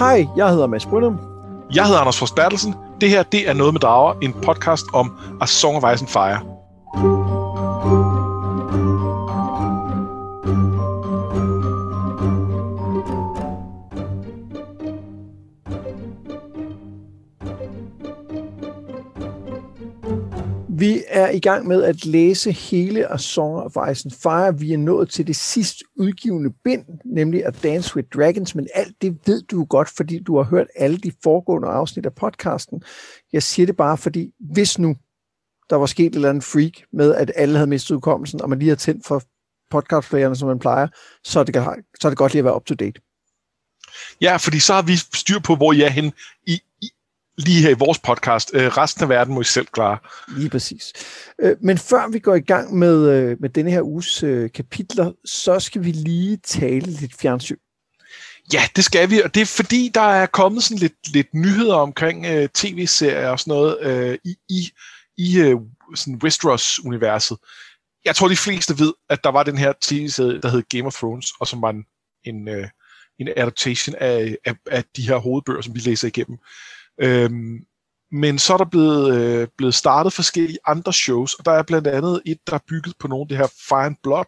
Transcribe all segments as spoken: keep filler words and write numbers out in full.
Hej, jeg hedder Mads Brynum. Jeg hedder Anders Frost Bertelsen. Det her, det er Noget med Drager, en podcast om A Song of Ice and Fire. Vi er i gang med at læse hele A Song of Ice and Fire. Vi er nået til det sidst udgivende bind, nemlig A Dance with Dragons, men alt det ved du godt, fordi du har hørt alle de foregående afsnit af podcasten. Jeg siger det bare, fordi hvis nu der var sket et eller andet freak med, at alle havde mistet udkommelsen, og man lige har tændt for podcastplayerne, som man plejer, så er det, så er det godt lige at være up-to-date. Ja, fordi så har vi styr på, hvor jeg er henne i lige her i vores podcast. Øh, resten af verden må I selv klare. Lige præcis. Øh, men før vi går i gang med, øh, med denne her uges øh, kapitler, så skal vi lige tale lidt fjernsyn. Ja, det skal vi, og det er fordi, der er kommet sådan lidt, lidt nyheder omkring øh, tv-serier og sådan noget øh, i, i, i øh, sådan Westeros-universet. Jeg tror, de fleste ved, at der var den her tv-serie, der hed Game of Thrones, og som var en, en, øh, en adaptation af, af, af de her hovedbøger, som vi læser igennem. Øhm, men så er der blevet, øh, blevet startet forskellige andre shows, og der er blandt andet et, der er bygget på nogle af det her Fire and Blood,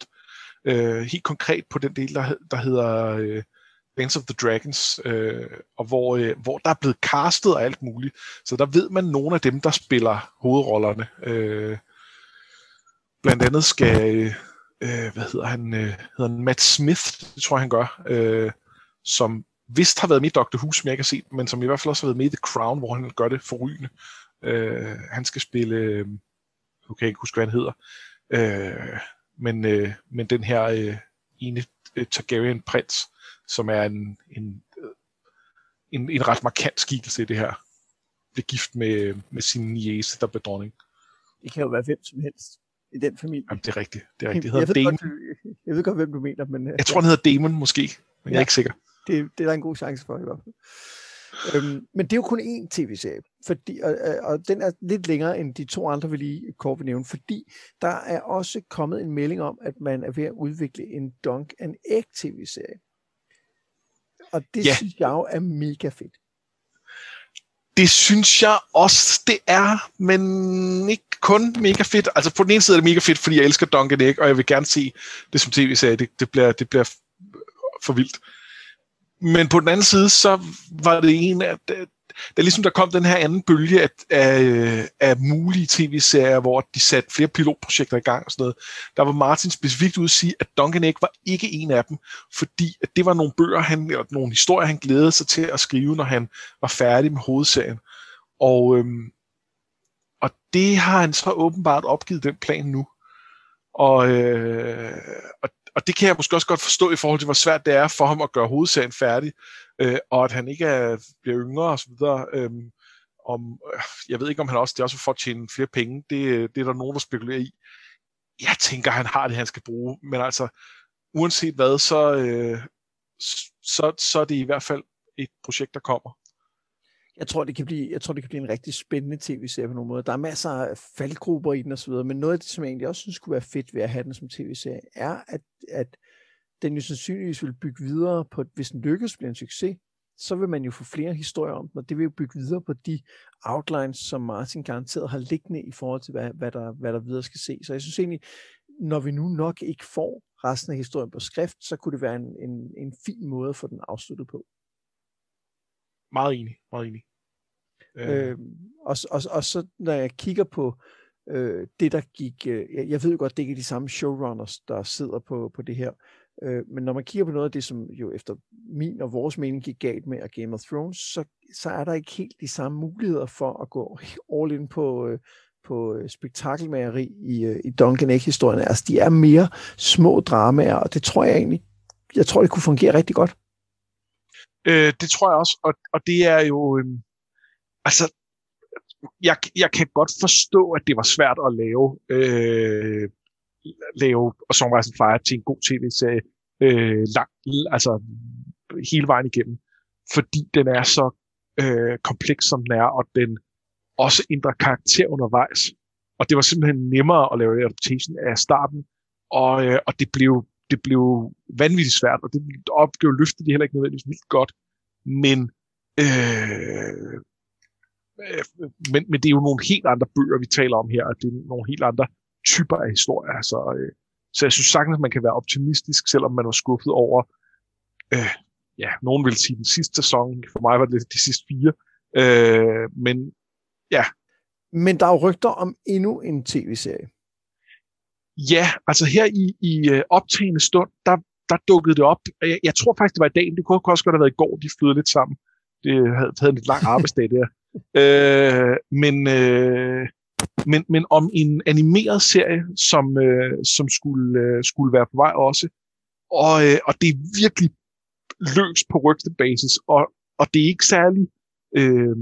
øh, helt konkret på den del, der, der hedder øh, Dance of the Dragons, øh, og hvor, øh, hvor der er blevet castet og alt muligt, så der ved man nogle af dem, der spiller hovedrollerne. Øh, blandt andet skal, øh, hvad hedder han, øh, hedder han Matt Smith, det tror jeg han gør, øh, som vist har været med i Doctor Who, som jeg ikke har set, men som i hvert fald også har været med i The Crown, hvor han gør det forrygende. Øh, han skal spille, øh, nu kan jeg ikke huske, hvad han hedder, øh, men, øh, men den her øh, ene øh, Targaryen-prins, som er en, en, en, en ret markant skikkelse i det her. Bliver gift med, med sin niece, der bliver dronning. Det kan jo være hvem som helst i den familie. Jamen, det er rigtigt. Det er rigtigt. Det hedder jeg, ved godt, jeg ved godt, hvem du mener. Men, jeg tror, han hedder Daemon måske, men ja. Jeg er ikke sikker. Det, det er der en god chance for i hvert fald. Øhm, men det er jo kun én tv-serie, fordi, og, og den er lidt længere end de to andre, vi lige kort vil nævne, fordi der er også kommet en melding om, at man er ved at udvikle en Dunk and Egg tv-serie. Og det ja. synes jeg jo er mega fedt. Det synes jeg også, det er, men ikke kun mega fedt. Altså på den ene side er det mega fedt, fordi jeg elsker Dunk and Egg, og jeg vil gerne se det som tv-serie. Det, det, bliver, det bliver for vildt. Men på den anden side, så var det en, at der ligesom der kom den her anden bølge af, af, af mulige tv-serier, hvor de satte flere pilotprojekter i gang og sådan noget. Der var Martin specifikt ude at sige, at Duncan Egg var ikke en af dem, fordi at det var nogle bøger, han, eller nogle historier, han glædede sig til at skrive, når han var færdig med hovedserien. Og, øhm, og det har han så åbenbart opgivet den plan nu. Og, øh, og Og det kan jeg måske også godt forstå i forhold til, hvor svært det er for ham at gøre hovedserien færdig, øh, og at han ikke er, bliver yngre og så videre. Øh, om, jeg ved ikke, om han også, det er også for at tjene flere penge. Det, det er der nogen, der spekulerer i. Jeg tænker, han har det, han skal bruge. Men altså, uanset hvad, så, øh, så, så er det i hvert fald et projekt, der kommer. Jeg tror, det kan blive, jeg tror, det kan blive en rigtig spændende tv-serie på nogle måder. Der er masser af faldgrupper i den og så videre, men noget af det, som jeg egentlig også synes kunne være fedt ved at have den som tv-serie, er, at, at den jo sandsynligvis vil bygge videre på, hvis den lykkes bliver en succes, så vil man jo få flere historier om den, og det vil jo bygge videre på de outlines, som Martin garanteret har liggende i forhold til, hvad, hvad, der, hvad der videre skal se. Så jeg synes egentlig, når vi nu nok ikke får resten af historien på skrift, så kunne det være en, en, en fin måde at få den afsluttet på. Meget enig, meget enig. Øh, og, og, og så når jeg kigger på øh, det, der gik... Øh, jeg ved jo godt, det ikke er de samme showrunners, der sidder på, på det her. Øh, men når man kigger på noget af det, som jo efter min og vores mening gik galt med at Game of Thrones, så, så er der ikke helt de samme muligheder for at gå all in på, øh, på spektakelmageri i, øh, i Duncan Egg-historierne. Altså, de er mere små dramaer, og det tror jeg egentlig... Jeg tror, det kunne fungere rigtig godt. Øh, det tror jeg også, og, og det er jo, øh, altså, jeg, jeg kan godt forstå, at det var svært at lave, øh, lave A Song of Ice and Fire til en god tv-serie, øh, langt, altså hele vejen igennem, fordi den er så øh, kompleks, som den er, og den også ændrer karakter undervejs, og det var simpelthen nemmere at lave adaptation af starten, og, øh, og det blev det blev vanvittigt svært, og det opgave løftede de heller ikke nødvendigvis vildt godt, men Øh, men, men det er jo nogle helt andre bøger, vi taler om her, og det er nogle helt andre typer af historier. Altså, øh, så jeg synes sagtens, at man kan være optimistisk, selvom man var skuffet over, øh, ja, nogen vil sige den sidste sæson, for mig var det de sidste fire, øh, men ja. Men der er jo rygter om endnu en tv-serie. Ja, altså her i, i optagende stund, der, der dukkede det op. Jeg, jeg tror faktisk, det var i dag, det kunne også godt have været i går, de flyder lidt sammen. Det havde taget en lidt lang arbejdsdag der. Øh, men, øh, men, men om en animeret serie, som, øh, som skulle, øh, skulle være på vej også. Og, øh, og det er virkelig løs på rygtebasis, og, og det er ikke særlig... Øh,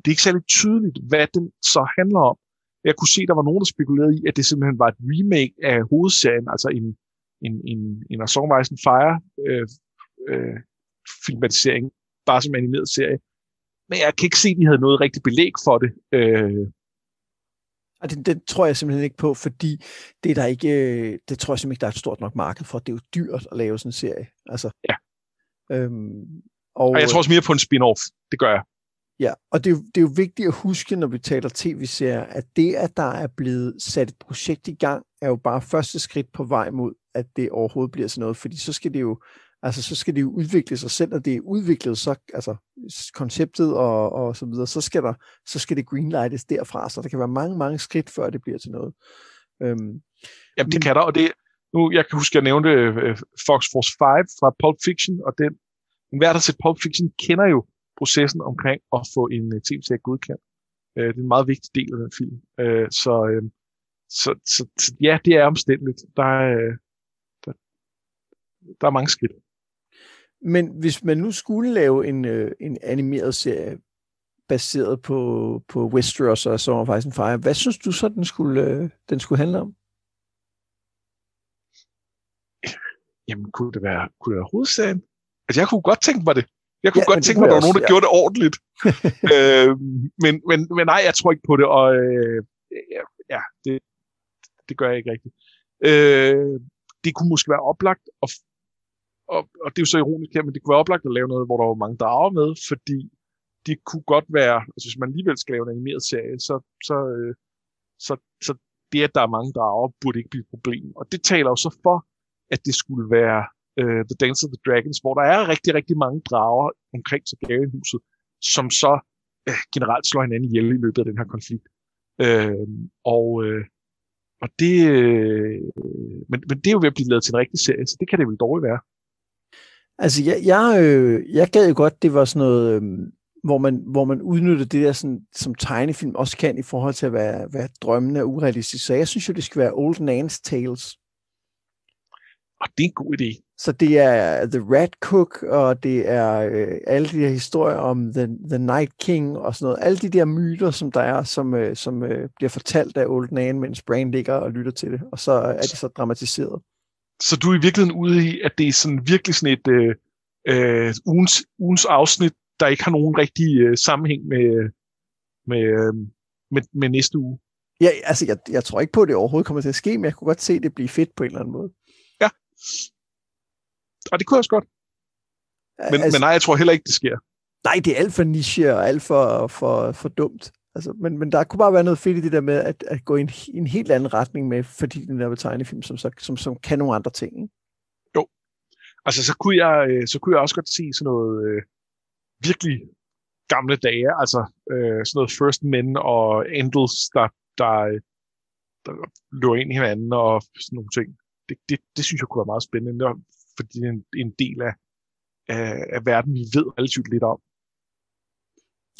det er ikke særlig tydeligt, hvad den så handler om. Jeg kunne se, at der var nogen, der spekulerede i, at det simpelthen var et remake af hovedserien, altså en, en, en, en A Song of Ice and Fire øh, øh, filmatisering, bare som animeret serie. Men jeg kan ikke se, at de havde noget rigtig belæg for det. Øh. Og det, det tror jeg simpelthen ikke på, fordi det, er der ikke, det tror jeg simpelthen ikke, der er et stort nok marked for. Det er jo dyrt at lave sådan en serie. Altså, ja. Øhm, og, og jeg tror også mere på en spin-off. Det gør jeg. Ja, og det er, jo, det er jo vigtigt at huske, når vi taler tv-serier, at det, at der er blevet sat et projekt i gang, er jo bare første skridt på vej mod, at det overhovedet bliver sådan noget, fordi så skal det jo, altså, så skal det jo udvikle sig selv, og det er udviklet, så, altså konceptet og, og så videre, så skal, der, så skal det greenlightes derfra, så der kan være mange, mange skridt, før det bliver til noget. Øhm, Jamen, det kan der, og det, nu, jeg kan huske, at jeg nævnte uh, Fox Force fem fra Pulp Fiction, og den, hver der set Pulp Fiction, kender jo processen omkring at få en tv-serie godkendt. Øh, det er en meget vigtig del af den film. Øh, så, øh, så, så, så ja, det er omstændigt. Der er, der, der er mange skridt. Men hvis man nu skulle lave en, øh, en animeret serie baseret på, på Westeros og Song of Ice and Fire, hvad synes du så, den skulle, øh, den skulle handle om? Jamen, kunne det være, kunne det være hovedserien? Altså, jeg kunne godt tænke mig det. Jeg kunne ja, godt tænke mig, at der var nogen, der ja. gjorde det ordentligt. øh, men, men, men nej, jeg tror ikke på det, og øh, ja, det, det gør jeg ikke rigtigt. Øh, det kunne måske være oplagt, og, og, og det er jo så ironisk her, men det kunne være oplagt at lave noget, hvor der var mange drager med, fordi det kunne godt være, altså hvis man alligevel skal lave en animeret serie, så, så, øh, så, så det, at der er mange drager, burde ikke blive et problem. Og det taler jo så for, at det skulle være Uh, The Dance of the Dragons, hvor der er rigtig, rigtig mange drager omkring Targaryen-huset, som så uh, generelt slår hinanden ihjel i løbet af den her konflikt. Uh, og uh, og det, uh, men, men det er jo ved at blive lavet til en rigtig serie, så det kan det vel dårligt være. Altså, jeg, jeg, øh, jeg gad jo godt, det var sådan noget, øh, hvor, man, hvor man udnytter det der, sådan, som tegnefilm også kan, i forhold til at være, være drømmende og urealistisk. Så jeg synes jo, det skal være Old Nan's Tales. Og det er en god idé. Så det er The Rat Cook, og det er øh, alle de her historier om The, The Night King og sådan noget. Alle de der myter, som der er, som, øh, som øh, bliver fortalt af Old Nan, mens Bran ligger og lytter til det. Og så er det så dramatiseret. Så du er i virkeligheden ude i, at det er sådan virkelig sådan et øh, øh, ugens, ugens afsnit, der ikke har nogen rigtig øh, sammenhæng med, med, øh, med, med næste uge? Ja, altså jeg, jeg tror ikke på, at det overhovedet kommer til at ske, men jeg kunne godt se, det blive fedt på en eller anden måde. Ja. Og det kunne også godt. Men, altså, men nej, jeg tror heller ikke, det sker. Nej, det er alt for niche og alt for, for, for dumt. Altså, men, men der kunne bare være noget fedt i det der med at, at gå i en, en helt anden retning med, fordi den der var tegnefilm, som, som, som kan nogle andre ting. Ikke? Jo. Altså, så kunne, jeg, så kunne jeg også godt se sådan noget øh, virkelig gamle dage. Altså, øh, sådan noget First Men og Endels, der, der, der løber ind i hinanden og sådan nogle ting. Det, det, det synes jeg kunne være meget spændende, fordi det er en, en del af, af, af verden, vi ved relativt lidt om.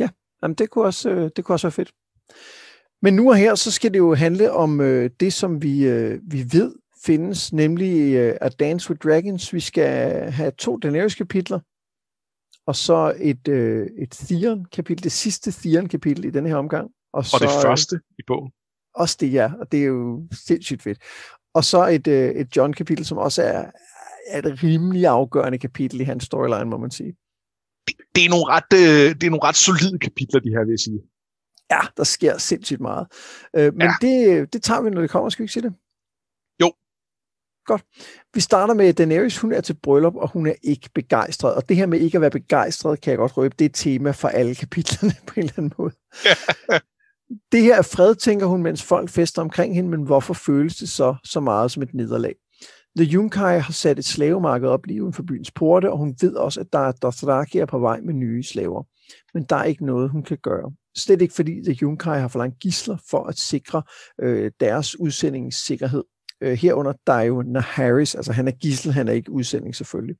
Ja, jamen det, kunne også, det kunne også være fedt. Men nu og her, så skal det jo handle om øh, det, som vi, øh, vi ved findes, nemlig øh, A Dance with Dragons. Vi skal have to Daenerys-kapitler, og så et, øh, et Theon-kapitel, det sidste Theon-kapitel i denne her omgang. Og, og så, det første øh, i bogen. Også det, ja, og det er jo sindssygt fedt. Og så et, øh, et Jon-kapitel, som også er, er et rimelig afgørende kapitel i hans storyline, må man sige. Det, det, er nogle ret, øh, det er nogle ret solide kapitler, de her, vil jeg sige. Ja, der sker sindssygt meget. Øh, men ja. det, det tager vi, når det kommer, skal vi ikke sige det? Jo. Godt. Vi starter med Daenerys. Hun er til bryllup, og hun er ikke begejstret. Og det her med ikke at være begejstret, kan jeg godt røbe, det er et tema for alle kapitlerne på en eller anden måde. Det her er fred, tænker hun, mens folk fester omkring hende, men hvorfor føles det så, så meget som et nederlag? The Yunkai har sat et slavemarked op lige uden for byens porte, og hun ved også, at der er Dothrakier på vej med nye slaver. Men der er ikke noget, hun kan gøre. Slet ikke fordi The Yunkai har forlangt gidsler for at sikre øh, deres udsendingssikkerhed. Øh, herunder Daario Naharis, altså han er gidsel, han er ikke udsending selvfølgelig.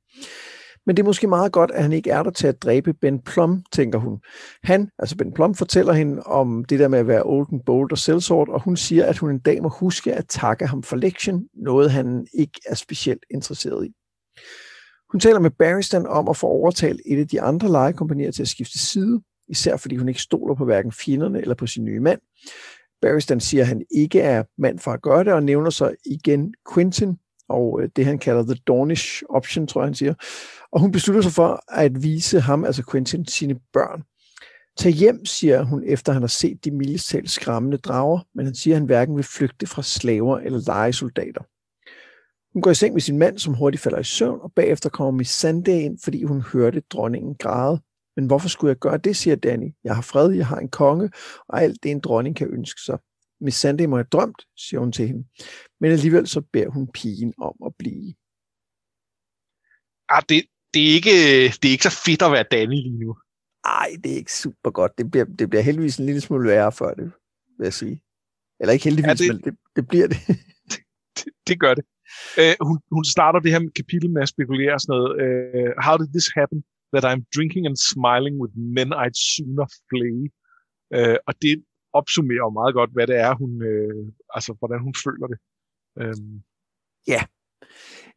Men det er måske meget godt, at han ikke er der til at dræbe Ben Plumm, tænker hun. Han, altså Ben Plumm, fortæller hende om det der med at være old and bold og selvsort, og hun siger, at hun en dag må huske at takke ham for lektion, noget han ikke er specielt interesseret i. Hun taler med Barristan om at få overtalt et af de andre lejekompanier til at skifte side, især fordi hun ikke stoler på hverken fjenderne eller på sin nye mand. Barristan siger, at han ikke er mand for at gøre det, og nævner så igen Quentyn, og det han kalder The Dornish Option, tror jeg, han siger. Og hun beslutter sig for at vise ham, altså Quentyn, sine børn. Tag hjem, siger hun, efter han har set de mildest talt skræmmende drager, men han siger, at han hverken vil flygte fra slaver eller lejesoldater. Hun går i seng med sin mand, som hurtigt falder i søvn, og bagefter kommer Missandei ind, fordi hun hørte dronningen græde. Men hvorfor skulle jeg gøre det, siger Danny. Jeg har fred, jeg har en konge, og alt det en dronning kan ønske sig. Missandei må have drømt, siger hun til hende. Men alligevel så beder hun pigen om at blive. Ah, det, det, er ikke, det er ikke så fedt at være Danny lige nu. Ej, det er ikke super godt. Det bliver, det bliver heldigvis en lille smule værre før det, vil jeg sige. Eller ikke heldigvis, ja, det, men det, det bliver det. det, det. Det gør det. Uh, hun, hun starter det her kapitel med at spekulere sådan noget. Uh, how did this happen? That I'm drinking and smiling with men I'd sooner flay. Uh, og det opsummerer meget godt, hvad det er, hun, øh, altså, hvordan hun føler det. Um. Ja.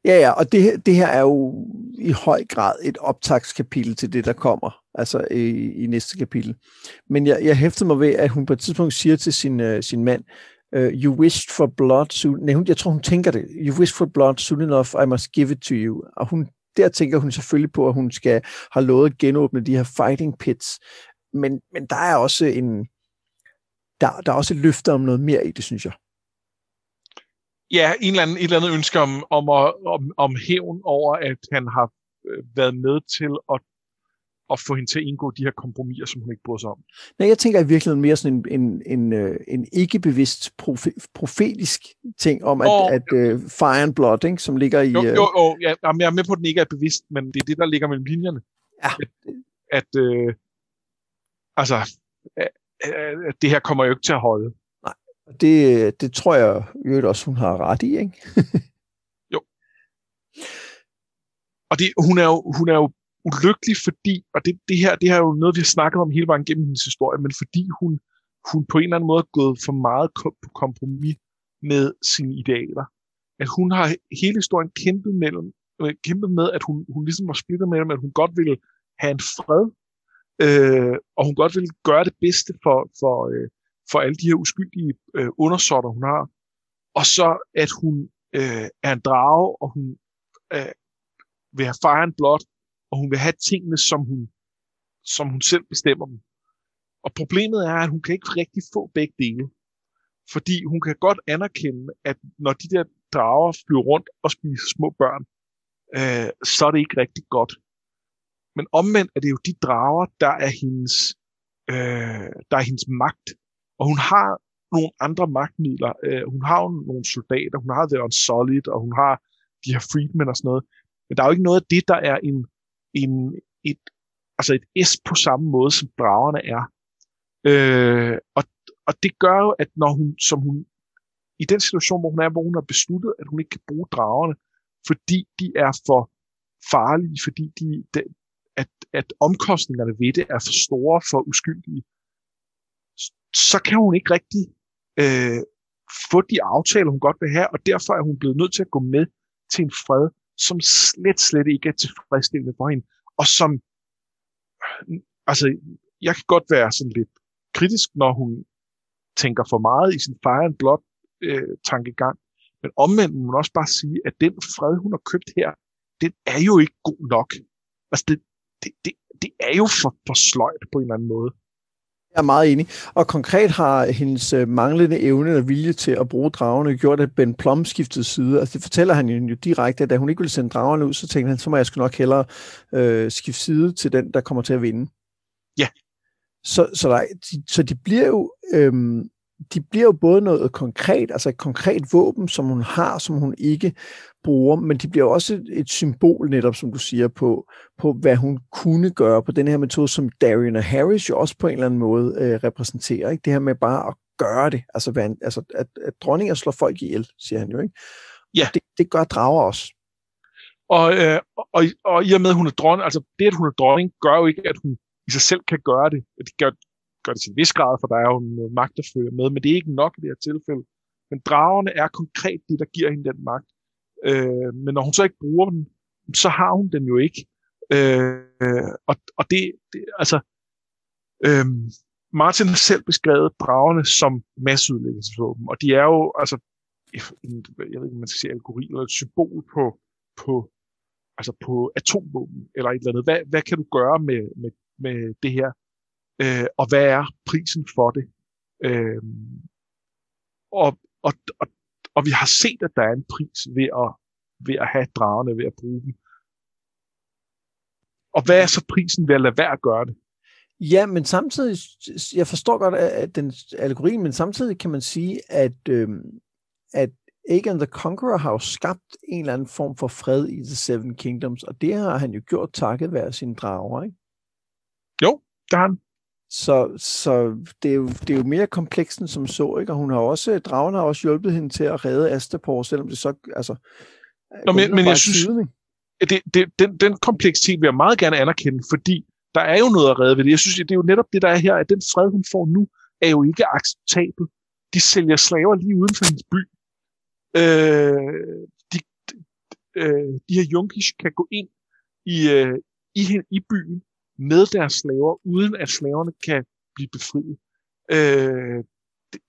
ja, ja, og det, det her er jo i høj grad et optagskapitel til det, der kommer, altså i, i næste kapitel. Men jeg, jeg hæfter mig ved, at hun på et tidspunkt siger til sin, øh, sin mand, You wished for blood soon... Nej, hun, jeg tror, hun tænker det. You wished for blood soon enough, I must give it to you. Og hun der tænker hun selvfølgelig på, at hun skal have lovet at genåbne de her fighting pits. Men, men der er også en... Der, der er også et løfte om noget mere i det, synes jeg. Ja, en eller anden, et eller andet ønske om, om, om, om hævn over, at han har været med til at, at få hende til at indgå de her kompromiser, som hun ikke bryder sig om. Nej, jeg tænker i virkeligheden mere sådan en, en, en, en ikke-bevidst profe, profetisk ting om, at, oh, at, at uh, Fire and Blood, ikke, som ligger i... Jo, jo, jo ja, jeg er med på, at den ikke er bevidst, men det er det, der ligger mellem linjerne. Ja. At... at øh, altså... At, det her kommer jo ikke til at holde. Nej, det, det tror jeg jo også, hun har ret i, ikke? Jo. Og det, hun, er jo, hun er jo ulykkelig, fordi, og det, det her det her er jo noget, vi har snakket om hele vejen gennem hendes historie, men fordi hun, hun på en eller anden måde er gået for meget på kompromis med sine idealer. At hun har hele historien kæmpet, mellem, kæmpet med, at hun, hun ligesom var splittet mellem, at hun godt ville have en fred, Øh, og hun godt ville gøre det bedste for, for, øh, for alle de her uskyldige øh, undersåtter, hun har. Og så, at hun øh, er en drage, og hun øh, vil have Fire and Blood, og hun vil have tingene, som hun, som hun selv bestemmer dem. Og problemet er, at hun kan ikke rigtig få begge dele. Fordi hun kan godt anerkende, at når de der drager flyver rundt og spiser små børn, øh, så er det ikke rigtig godt. Men omvendt er det jo de drager, der er hendes, øh, der er hendes magt. Og hun har nogle andre magtmidler. Øh, hun har jo nogle soldater, hun har The Unsullied, og hun har de her freedmen og sådan noget. Men der er jo ikke noget af det, der er en, en, et, altså et S på samme måde, som dragerne er. Øh, og, og det gør jo, at når hun, som hun, i den situation, hvor hun er, hvor hun har besluttet, at hun ikke kan bruge dragerne, fordi de er for farlige, fordi de... de At, at omkostningerne ved det er for store for uskyldige, så kan hun ikke rigtig øh, få de aftaler, hun godt vil have, og derfor er hun blevet nødt til at gå med til en fred, som slet, slet ikke er tilfredsstillende for hende, og som, altså, jeg kan godt være sådan lidt kritisk, når hun tænker for meget i sin Fire and Blood øh, tankegang, men omvendt må man også bare sige, at den fred, hun har købt her, den er jo ikke god nok. Altså, det Det, det, det er jo for, for sløjt på en eller anden måde. Jeg er meget enig. Og konkret har hendes manglende evne og vilje til at bruge dragerne gjort, at Ben Plumm skiftede side. Altså det fortæller han jo direkte, at da hun ikke ville sende dragerne ud, så tænkte han, så må jeg sgu nok hellere øh, skifte side til den, der kommer til at vinde. Ja. Så, så, der, de, så de bliver jo... Øhm, de bliver jo både noget konkret, altså et konkret våben, som hun har, som hun ikke bruger, men de bliver også et, et symbol netop, som du siger, på, på hvad hun kunne gøre på den her metode, som Daario Naharis jo også på en eller anden måde øh, repræsenterer. Ikke? Det her med bare at gøre det, altså, hvad, altså at, at dronninger slår folk ihjel, siger han jo, ikke? Ja. Det, det gør drager også. Og, øh, og, og i og med, at hun er dronning, altså det, at hun er dronning, gør jo ikke, at hun i sig selv kan gøre det. Det gør gør det til en vis grad, for der er jo en magt, der følger med, men det er ikke nok i det her tilfælde. Men dragerne er konkret det, der giver hende den magt. Øh, men når hun så ikke bruger den, så har hun den jo ikke. Øh, og, og det, det altså... Øh, Martin har selv beskrevet dragerne som masseudlæggelsesvåben, og de er jo, altså, jeg ved ikke, man skal sige allegori, eller et symbol på, på, altså på atomvåben, eller et eller andet. Hvad, hvad kan du gøre med, med, med det her? Øh, og hvad er prisen for det? Øh, og, og, og, og vi har set, at der er en pris ved at, ved at have dragerne, ved at bruge dem. Og hvad er så prisen ved at lade være at gøre det? Ja, men samtidig, jeg forstår godt at den allegori, men samtidig kan man sige, at, øh, at Aegon the Conqueror har jo skabt en eller anden form for fred i The Seven Kingdoms, og det har han jo gjort takket være sine drager, ikke? Jo, det har han. Så, så det, er jo, det er jo mere komplekst end som så, ikke? Og hun har også, dragen har også hjulpet hende til at redde Astapor, selvom det så, altså... Nå, men, men jeg synes, det, det, den, den kompleksitet vil jeg meget gerne anerkende, fordi der er jo noget at redde ved det. Jeg synes, det er jo netop det, der er her, at den fred, hun får nu, er jo ikke acceptabel. De sælger slaver lige uden for hendes by. Øh, de, de, de, de her junkies kan gå ind i, i, i byen, med deres slaver, uden at slaverne kan blive befriet. Øh,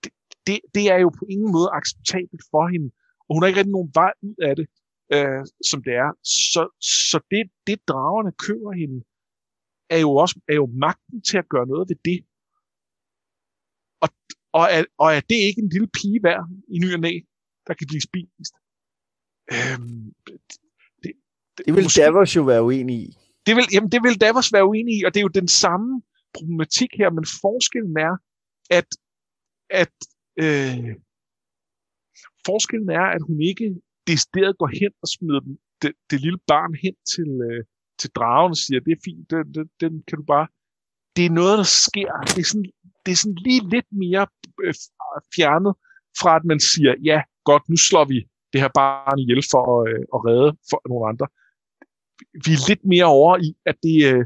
det, det, det er jo på ingen måde acceptabelt for hende, og hun har ikke rigtig nogen vej ud af det, øh, som det er. Så, så det, det dragerne køber hende, er jo også er jo magten til at gøre noget ved det. Og, og, er, og er det ikke en lille pige værd i ny og næ, der kan blive spist? Øh, det, det, det, det vil måske... Davos jo være uenig i. Det vil, jamen det vil Davos være uenig i, og det er jo den samme problematik her, men forskellen er, at, at øh, forskellen er, at hun ikke decideret går hen og smider den, det, det lille barn hen til, øh, til dragen og siger, det er fint, den, den, den kan du bare... Det er noget, der sker. Det er sådan, det er sådan lige lidt mere øh, fjernet fra, at man siger, ja, godt, nu slår vi det her barn ihjel for øh, at redde for nogle andre. Vi er lidt mere over i, at det... Øh,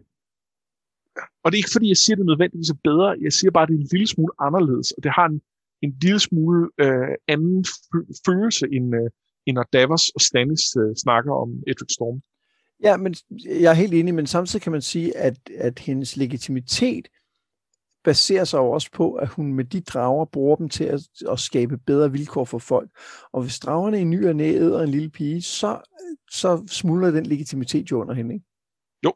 og det er ikke, fordi jeg siger, det nødvendigvis er bedre. Jeg siger bare, at det er en lille smule anderledes. Og det har en, en lille smule øh, anden følelse, end, øh, end når Davos og Stannis øh, snakker om Edric Storm. Ja, men jeg er helt enig, men samtidig kan man sige, at, at hendes legitimitet baserer sig også på, at hun med de drager bruger dem til at, at skabe bedre vilkår for folk. Og hvis dragerne i ny og næ æder en lille pige, så, så smuldrer den legitimitet jo under hende, ikke? Jo.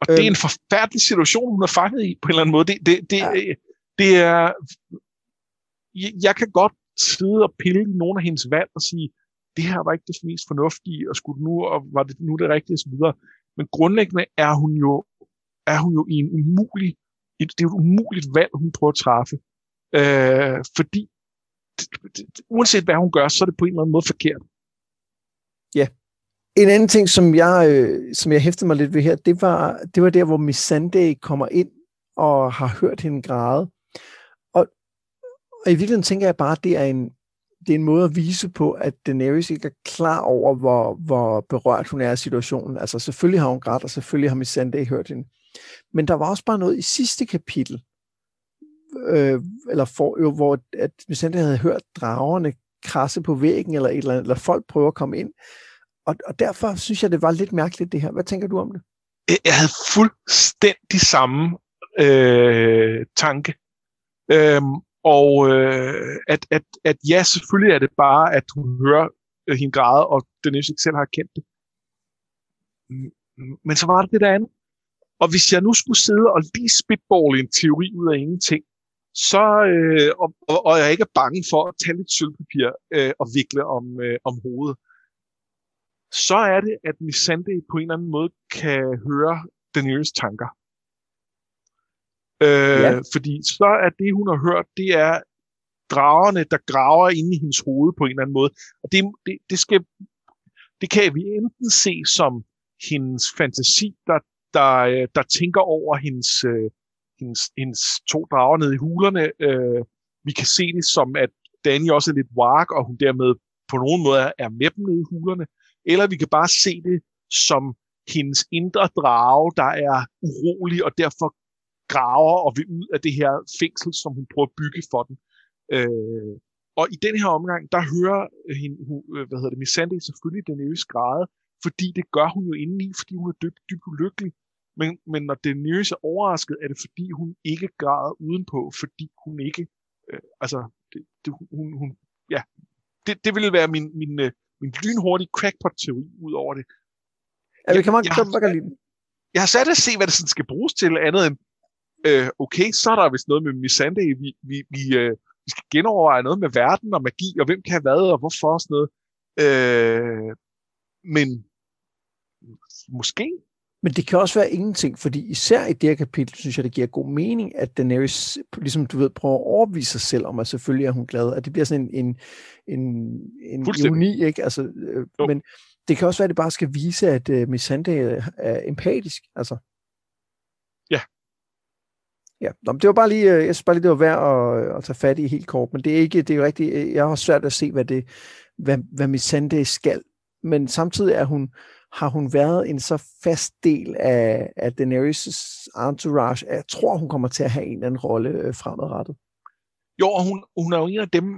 Og øhm. det er en forfærdelig situation, hun er fanget i på en eller anden måde. Det, det, det, ja. det er... Jeg kan godt sidde og pille nogle af hendes valg og sige, det her var ikke det mest fornuftige, og skulle nu, og var det nu det rigtige, og så videre. Men grundlæggende er hun jo er hun jo i en umulig, det er jo et umuligt valg, hun prøver at træffe. Øh, fordi det, det, uanset hvad hun gør, så er det på en eller anden måde forkert. Ja. En anden ting, som jeg, øh, som jeg hæftede mig lidt ved her, det var, det var der, hvor Missandei kommer ind og har hørt hende græde. Og, og i virkeligheden tænker jeg bare, at det er en, det er en måde at vise på, at Daenerys ikke er klar over, hvor, hvor berørt hun er af situationen. Altså selvfølgelig har hun grædt, og selvfølgelig har Missandei hørt hende. Men der var også bare noget i sidste kapitel, øh, eller for, jo, hvor at Missandei havde hørt dragerne krasse på væggen, eller, et eller, andet, eller folk prøver at komme ind. Og, og derfor synes jeg, det var lidt mærkeligt det her. Hvad tænker du om det? Jeg havde fuldstændig samme øh, tanke. Øhm, og øh, at, at, at ja, selvfølgelig er det bare, at hun hører øh, hende græde, og Daenerys ikke selv har kendt det. Men så var det det der andet. Og hvis jeg nu skulle sidde og lige spitballe en teori ud af ingenting, så, øh, og, og jeg ikke er bange for at tage lidt sølvpapir øh, og vikle om, øh, om hovedet, så er det, at Missandei på en eller anden måde kan høre Daenerys tanker. Øh, ja. Fordi så er det, hun har hørt, det er dragerne, der graver inde i hendes hoved på en eller anden måde. Og det, det, det, skal, det kan vi enten se som hendes fantasi, der, der, der tænker over hendes, hendes, hendes to drager nede i hulerne. Øh, vi kan se det som, at Dany også er lidt warg, og hun dermed på nogen måde er med dem nede i hulerne. Eller vi kan bare se det som hendes indre drage, der er urolig og derfor graver og vil ud af det her fængsel, som hun prøver at bygge for den. Øh, og i den her omgang, der hører hende, hvad hedder det, Missandei selvfølgelig Daenerys græde, fordi det gør hun jo indeni, fordi hun er dybt, dybt ulykkelig. Men, men når Daenerys er overrasket, er det fordi hun ikke græder udenpå, fordi hun ikke, øh, altså, det, det, hun, hun, ja, det, det ville være min, min, min lynhurtige crackpot-teori ud over det. Ja, det kan man godt lide. Jeg har sat at se, hvad det sådan skal bruges til, andet end, øh, okay, så er der vist noget med Missandei, vi, vi, vi øh, vi skal genoverveje noget med verden og magi, og hvem kan hvad, og hvorfor og sådan noget. Øh, men måske. Men det kan også være ingenting, fordi især i det her kapitel, synes jeg, det giver god mening, at Daenerys, ligesom du ved, prøver at overbevise sig selv om, at selvfølgelig er hun glad, at det bliver sådan en, en, en ironi, ikke? Altså, øh, men det kan også være, at det bare skal vise, at øh, Missandei er empatisk, altså. Ja, nå, men det var bare lige, jeg synes bare lige, det var værd at, at tage fat i helt kort, men det er ikke, det er jo rigtigt, jeg har svært at se, hvad det, hvad, hvad Missandei skal, men samtidig er hun, har hun været en så fast del af, af Daenerys' entourage, at jeg tror, hun kommer til at have en eller anden rolle fremadrettet. Jo, og hun, hun er jo en af dem,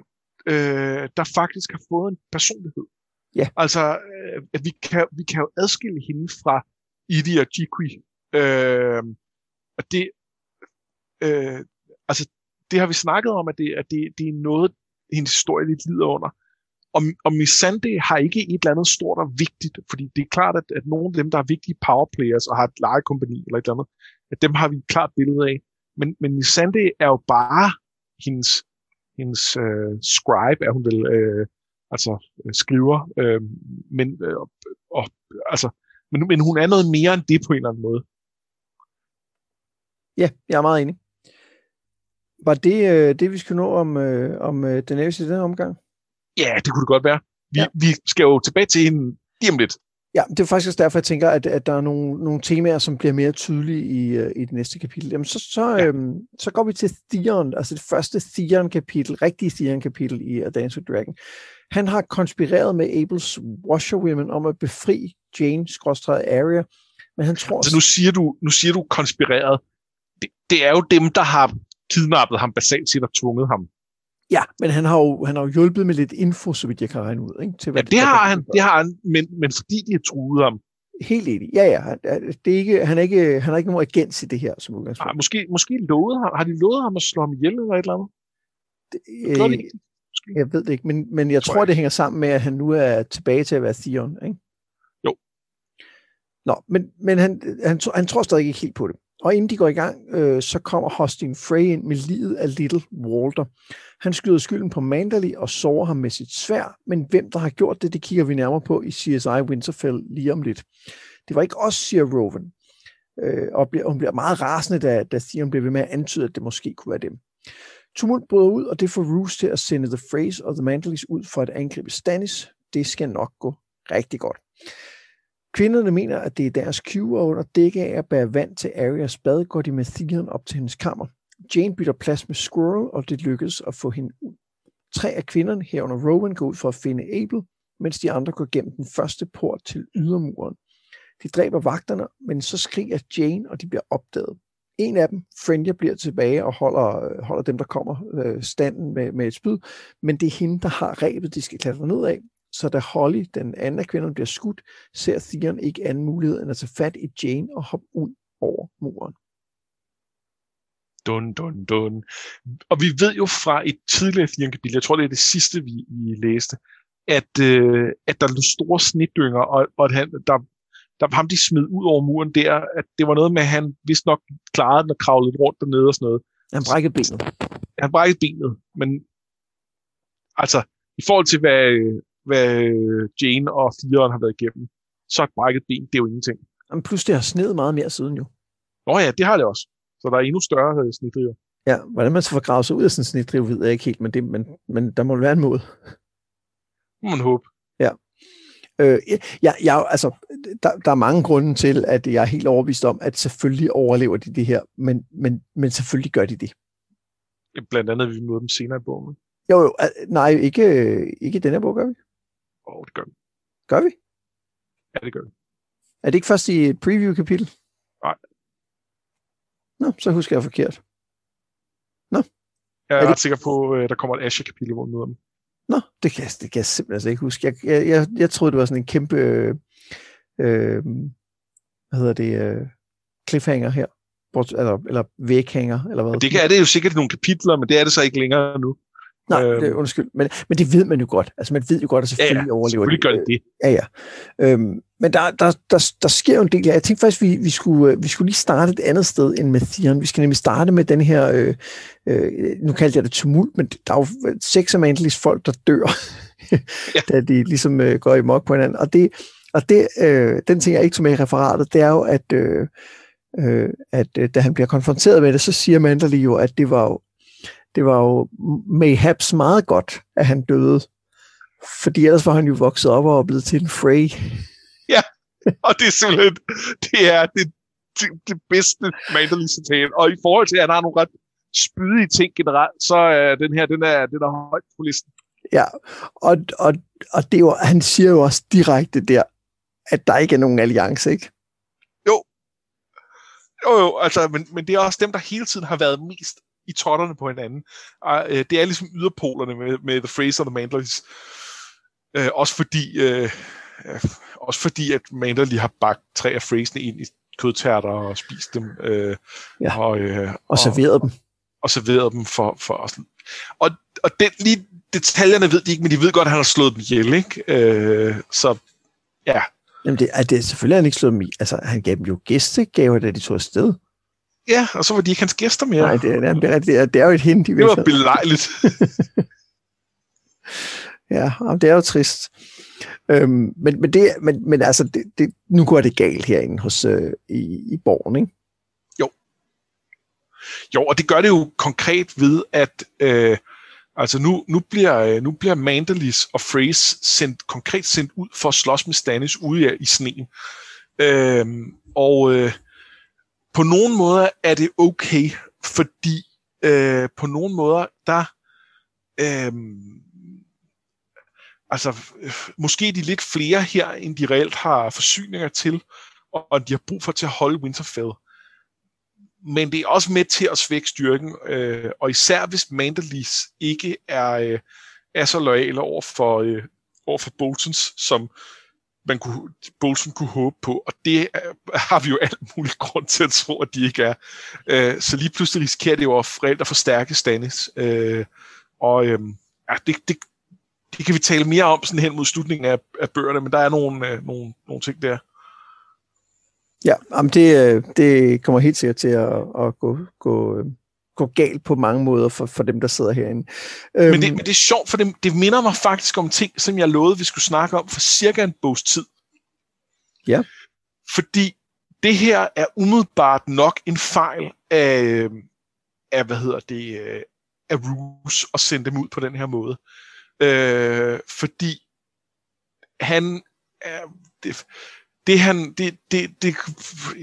øh, der faktisk har fået en personlighed. Ja. Altså, øh, vi, kan, vi kan jo adskille hende fra Idi og Jikui, øh, og det Øh, altså, det har vi snakket om, at det, at det, det er noget, hendes historie lidt lider under. Og, og Missandei har ikke et eller andet stort og vigtigt, fordi det er klart, at, at nogle af dem, der er vigtige powerplayers og har et lejekompagni eller et eller andet, at dem har vi et klart billede af. Men, men Missandei er jo bare hendes, hendes øh, scribe, er hun vel, øh, altså skriver, øh, men, øh, og, altså, men, men hun er noget mere end det på en eller anden måde. Ja, jeg er meget enig. Var det øh, det, vi skulle nå om, øh, om øh, Daenerys i den her omgang? Ja, det kunne det godt være. Vi, ja. vi skal jo tilbage til hende lige om lidt. Ja, det er faktisk også derfor, jeg tænker, at, at der er nogle, nogle temaer, som bliver mere tydelige i, øh, i det næste kapitel. Jamen, så, så, øh, ja. så går vi til Theon, altså det første Theon-kapitel, rigtige Theon-kapitel i A Dance with Dragons. Han har konspireret med Abels Washerwomen om at befri Jeyne-Arya, men han tror... Så nu siger du, nu siger du konspireret. Det, det er jo dem, der har kidnappet ham basalt set og tvunget ham. Ja, men han har jo, han har jo hjulpet med lidt info, så vidt jeg kan regne ud. Ikke? Til, ja, det, det, har han, det har han, men, men fordi de har truet ham. Helt enig. Ja, ja. Det er ikke, han, er ikke, han er ikke nogen agens i det her, som udgangspunkt. Ah, måske måske lovede ham. Har de lovet ham at slå ham ihjel eller et eller andet? Det, øh, det ikke, jeg ved det ikke, men, men jeg tror, tror jeg. det hænger sammen med, at han nu er tilbage til at være Theon. Ikke? Jo. Nå, men, men han, han, han, tror, han tror stadig ikke helt på det. Og inden de går i gang, øh, så kommer Hostin Frey ind med liget af Little Walter. Han skyder skylden på Manderly og sårer ham med sit sværd, men hvem der har gjort det, det kigger vi nærmere på i C S I Winterfell lige om lidt. Det var ikke os, siger Rowan. Øh, og bliver, hun bliver meget rasende, da, da Theon bliver ved med at antyde, at det måske kunne være dem. Tumult bryder ud, og det får Roose til at sende The Freys og The Manderlys ud for at angribe Stannis. Det skal nok gå rigtig godt. Kvinderne mener, at det er deres cue, og under dække af at bære vand til Arias bad, går de med Theon op til hendes kammer. Jeyne bytter plads med Squirrel, og det lykkes at få hende ud. Tre af kvinderne, herunder Rowan, går ud for at finde Abel, mens de andre går gennem den første port til ydermuren. De dræber vagterne, men så skriger Jeyne, og de bliver opdaget. En af dem, Frenya, bliver tilbage og holder, holder dem, der kommer standen med, med et spyd, men det er hende, der har rebet, de skal klatre ned af. Så da Holly, den anden af kvinderne, bliver skudt, ser Theon ikke anden mulighed end at tage fat i Jeyne og hoppe ud over muren. Dun, dun, dun. Og vi ved jo fra et tidligere Theon-kapitel, jeg tror det er det sidste, vi, vi læste, at, øh, at der lå store snedynger, og, og at han, der, der var ham, de smed ud over muren der, at det var noget med, at han vist nok klarede den og kravlede rundt dernede og sådan noget. Han brækkede benet. Han brækkede benet, men altså, i forhold til, hvad, hvad Jeyne og Theon har været igennem, så er brækket ben, det er jo ingenting. Jamen, plus det har sneet meget mere siden jo. Nå ja, det har det også. Så der er endnu større snedriver. Ja, hvordan man så får gravet sig ud af sådan en snedrive, ved jeg ikke helt, men, det, men, men der må være en måde. Man håber. Ja. Øh, jeg, jeg, altså, der, der er mange grunde til, at jeg er helt overbevist om, at selvfølgelig overlever de det her, men, men, men selvfølgelig gør de det. Ja, blandt andet, vi møder dem senere i bogen. Jo, jo, nej, ikke, ikke den her bog, gør vi? Åh, oh, det gør vi. Gør vi? Ja, det gør vi. Er det ikke først i et preview-kapitel? Nej. Nå, så husker jeg forkert. Nå. Jeg er, er ret det... sikker på, at der kommer et Asher-kapitel, hvor vi møder dem. Nå, det kan, det kan jeg simpelthen altså ikke huske. Jeg, jeg, jeg, jeg troede, det var sådan en kæmpe, øh, øh, hvad hedder det, øh, cliffhanger her. Eller, eller væghænger, eller hvad. Det, kan, er det jo sikkert nogle kapitler, men det er det så ikke længere nu. Nej, det, undskyld, men, men det ved man jo godt. Altså man ved jo godt, at selvfølgelig ja, ja, overlever selvfølgelig det. Selvfølgelig gør det det. Ja, ja. Øhm, men der, der, der, der sker jo en del af. Jeg tænkte faktisk, vi, vi, skulle, vi skulle lige starte et andet sted end med Theon. Vi skal nemlig starte med den her, øh, øh, nu kaldte jeg det tumult, men der er jo seks af Manderlys folk, der dør, ja. Da de ligesom øh, går i mok på hinanden. Og, det, og det, øh, den ting, jeg ikke tog med i referatet, det er jo, at, øh, øh, at øh, da han bliver konfronteret med det, så siger Manderly jo, at det var jo, Det var jo mayhaps meget godt, at han døde. Fordi ellers var han jo vokset op og blevet til en Frey. Ja, og det er simpelthen det, er det, det, det bedste mandlige citat. Og i forhold til, at han har nogle ret spydige ting generelt, så er den her, den er, den er højt på listen. Ja, og, og, og det er jo, han siger jo også direkte der, at der ikke er nogen alliance, ikke? Jo. Jo, jo, altså, men, men det er også dem, der hele tiden har været mest i totterne på hinanden. Og, øh, det er ligesom yderpolerne med, med The Freys og The Manderlys. Øh, også fordi, øh, øh, også fordi at Manderly har bagt tre af Freysene ind i kødtærter og spist dem. Øh, ja. og, øh, og, og serveret dem. Og, og serveret dem for, for os. Og, og det, lige detaljerne ved de ikke, men de ved godt, at han har slået dem ihjel, ikke? Øh, så, ja. Jamen, det, det, selvfølgelig har han ikke slået dem i. Altså, han gav dem jo gæstegaver, da de tog afsted. Ja, og så var de ikke hans gæster mere. Nej, det er, det er, det er, det er jo et hint. Det var belejligt. Ja, det er jo trist. Øhm, men, men, det, men, men altså, det, det, nu går det galt herinde hos, øh, i, i borgen, ikke? Jo. Jo, og det gør det jo konkret ved, at øh, altså nu, nu, bliver, nu bliver Manderlys og Freys sendt, konkret sendt ud for at slås med Stannis ude i sneen. Øh, og... Øh, På nogle måder er det okay, fordi øh, på nogle måder, der øh, altså øh, måske er de lidt flere her, end de reelt har forsyninger til, og, og de har brug for til at holde Winterfell. Men det er også med til at svække styrken, øh, og især hvis Manderlys ikke er, øh, er så loyale over for, øh, over for Boltons, som man kunne, Bolton kunne håbe på, og det er, har vi jo alt muligt grund til at tro, at de ikke er. Øh, så lige pludselig risikerer det jo at forældre forstærke Stannis. Øh, og øh, ja, det, det, det kan vi tale mere om sådan hen mod slutningen af, af bøgerne, men der er nogle, øh, nogle, nogle ting der. Ja, jamen det, det kommer helt sikkert til at, at gå, gå, gå galt på mange måder for, for dem, der sidder herinde. Men det, men det er sjovt, for det, det minder mig faktisk om ting, som jeg lovede, vi skulle snakke om for cirka en bogs tid. Ja. Fordi det her er umiddelbart nok en fejl af, af hvad hedder det, af Roose at sende dem ud på den her måde. Øh, fordi han er... Det, Det, han, det, det, det,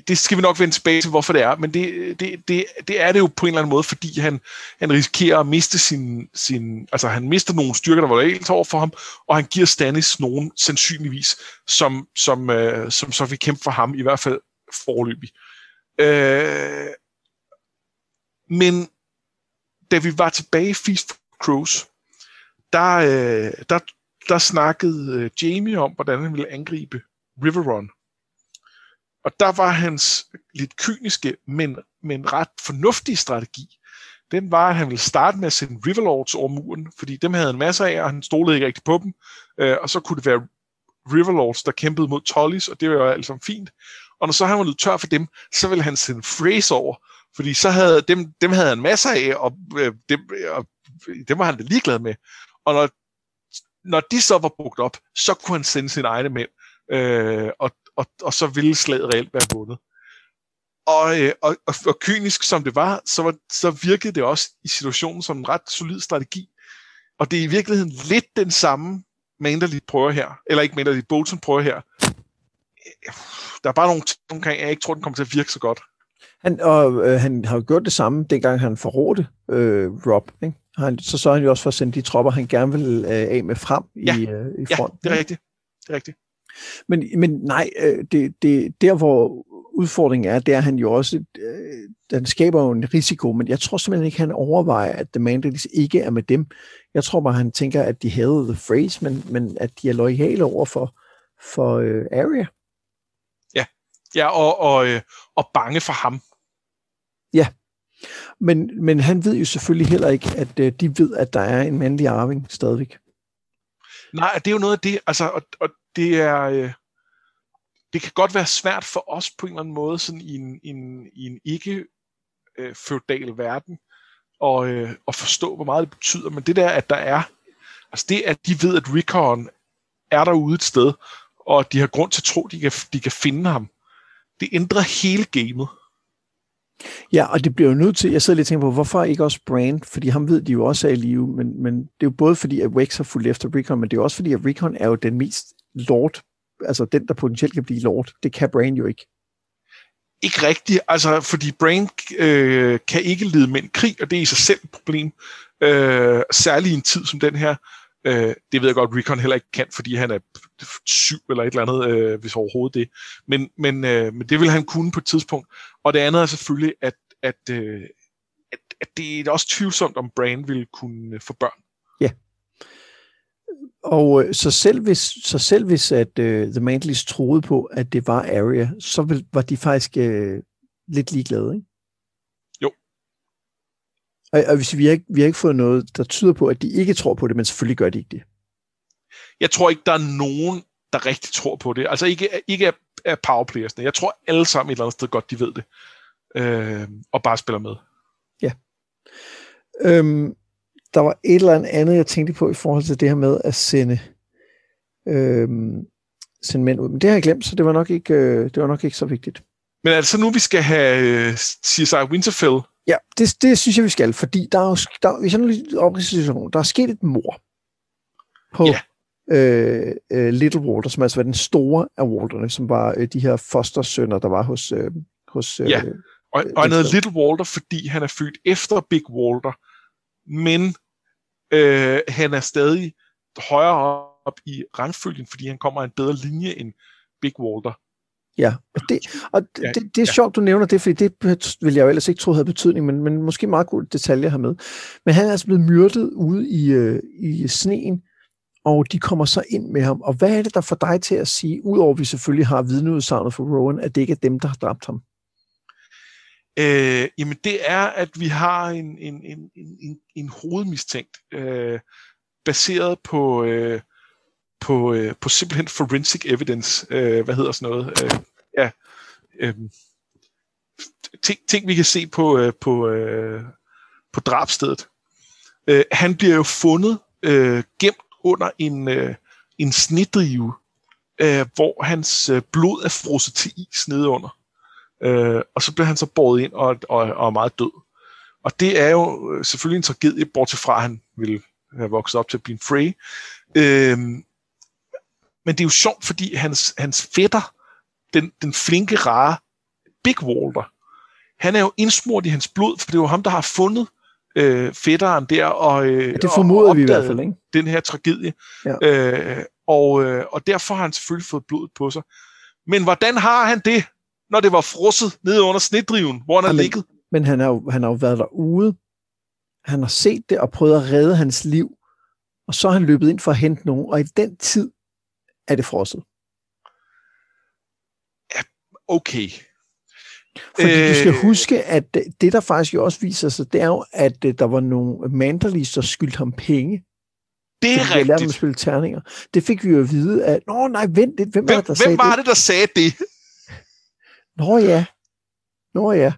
det skal vi nok vende tilbage til, hvorfor det er, men det, det, det, det er det jo på en eller anden måde, fordi han, han risikerer at miste sin, sin... Altså, han mister nogle styrker, der var helt over for ham, og han giver Stannis nogen, sandsynligvis, som, som, øh, som så vil kæmpe for ham, i hvert fald foreløbig. Øh, men da vi var tilbage i Feast for Crows, der, øh, der, der snakkede Jamie om, hvordan han ville angribe Riverrun. Og der var hans lidt kyniske, men, men ret fornuftige strategi. Den var, at han ville starte med at sende Riverlords over muren, fordi dem havde en masse af, og han stolede ikke rigtig på dem. Øh, og så kunne det være Riverlords, der kæmpede mod Tullys, og det var jo alt sammen fint. Og når så han var lidt tør for dem, så ville han sende Freys over, fordi så havde dem, dem havde han masser af, og øh, dem, og dem var han da ligeglad med. Og når, når de så var brugt op, så kunne han sende sine egne mænd, øh, og, og, og så ville slaget reelt være vundet. Og, øh, og, og, og kynisk som det var, så, var, så virkede det også i situationen som en ret solid strategi. Og det er i virkeligheden lidt den samme, Manderly prøver her, eller ikke Manderly, Bolton prøver her. Der er bare nogle ting omkring, jeg ikke tror, den kommer til at virke så godt. Han, og, øh, han har jo gjort det samme, dengang han forrådte øh, Rob, ikke? Han, så sørger han jo også for at sende de tropper, han gerne vil øh, af med frem i, ja. øh, i fronten. Ja, det er rigtigt. Det er rigtigt. Men, men nej, øh, det, det, der hvor udfordringen er, det er han jo også, øh, den skaber jo en risiko, men jeg tror simpelthen ikke, han overvejer, at The Mandalis ikke er med dem. Jeg tror bare, han tænker, at de havde The Phrase, men, men at de er loyale over for, for øh, Arya. Ja, ja og, og, øh, og bange for ham. Ja, men, men han ved jo selvfølgelig heller ikke, at øh, de ved, at der er en mandlig arving stadigvæk. Nej, det er jo noget af det, altså, og, og det er... Øh... Det kan godt være svært for os på en eller anden måde sådan i en, en, i en ikke øh, feudal verden og, øh, at forstå, hvor meget det betyder. Men det der, at der er, altså det, at de ved, at Rickon er derude et sted, og de har grund til at tro, de kan, de kan finde ham, det ændrer hele gamet. Ja, og det bliver jo nødt til, jeg sidder lidt og tænker på, hvorfor ikke også Bran? Fordi ham ved de jo også er i live, men, men det er jo både fordi, at Wex har fulgt efter Rickon, men det er jo også fordi, at Rickon er jo den mest lord, altså den, der potentielt kan blive lord, det kan Bran jo ikke. Ikke rigtigt, altså fordi Bran øh, kan ikke lide mænd krig, og det er i sig selv et problem. Øh, særligt i en tid som den her. Øh, det ved jeg godt, Rickon heller ikke kan, fordi han er syv eller et eller andet, øh, hvis overhovedet det. Men, men, øh, men det vil han kunne på et tidspunkt. Og det andet er selvfølgelig, at, at, øh, at, at det er også tvivlsomt, om Bran ville kunne få børn. Og øh, så selv hvis, så selv hvis at øh, The Mandelys troede på, at det var Arya, så vil, var de faktisk øh, lidt ligeglade, ikke? Jo. Og, og hvis vi, har ikke, vi har ikke fået noget, der tyder på, at de ikke tror på det, men selvfølgelig gør de ikke det. Jeg tror ikke, der er nogen, der rigtig tror på det. Altså ikke, ikke af, af powerplayersne. Jeg tror alle sammen et eller andet sted godt, de ved det. Øh, og bare spiller med. Ja. Øhm. Der var et eller andet, jeg tænkte på i forhold til det her med at sende, øh, sende mænd ud. Men det har jeg glemt, så det var nok ikke, øh, det var nok ikke så vigtigt. Men er det så nu, vi skal have øh, C S I Winterfell? Ja, det, det synes jeg, vi skal. Fordi der er jo, der, hvis jeg nu lige opridser situationen, der er sket et mord på yeah. øh, øh, Little Walter, som altså var den store af Walterne, som var øh, de her fostersønner, der var hos... Øh, hos øh, ja, og, og han hedder Little Walter, fordi han er født efter Big Walter, men... Øh, han er stadig højere op i rangfølgen, fordi han kommer af en bedre linje end Big Walter. Ja, og det, og det, ja, det, det er ja. sjovt, du nævner det, fordi det ville jeg jo ellers ikke tro havde betydning, men, men måske meget gode detaljer her med. Men han er altså blevet myrdet ude i, øh, i sneen, og de kommer så ind med ham. Og hvad er det, der får dig til at sige, udover at vi selvfølgelig har vidneudsagnet for Rowan, at det ikke er dem, der har dræbt ham? Øh, jamen det er, at vi har en, en, en, en, en hovedmistænkt, øh, baseret på, øh, på, øh, på simpelthen forensic evidence, øh, hvad hedder sådan noget, øh, ja, øh, ting, ting vi kan se på, øh, på, øh, på drabstedet. Øh, han bliver jo fundet øh, gemt under en, øh, en snedrive, øh, hvor hans øh, blod er frosset til is nedenunder. Uh, og så bliver han så båret ind og, og, og er meget død. Og det er jo selvfølgelig en tragedie, bortset fra, at han ville have vokset op til at blive en Frey. Uh, men det er jo sjovt, fordi hans, hans fætter, den, den flinke, rare Big Walter, han er jo indsmurt i hans blod, for det er jo ham, der har fundet uh, fætteren der, og, uh, ja, det formoder og vi i hvert fald, ikke? Den her tragedie. Ja. Uh, og, uh, og derfor har han selvfølgelig fået blodet på sig. Men hvordan har han det, når det var frosset nede under snedriven, hvor han ja, er ligget? Men han har, jo, han har jo været derude. Han har set det og prøvet at redde hans liv. Og så er han løbet ind for at hente nogen. Og i den tid er det frosset. Ja, okay. Fordi øh... du skal huske, at det, der faktisk jo også viser sig, det er jo, at der var nogle Manderlys, der skyldte ham penge. Det er rigtigt. Lærte at spille terninger. Det fik vi jo at vide, at nå nej, vent lidt, hvem, hvem var det, der hvem sagde det? Hvem var det, der sagde det? Nå ja. Nå ja.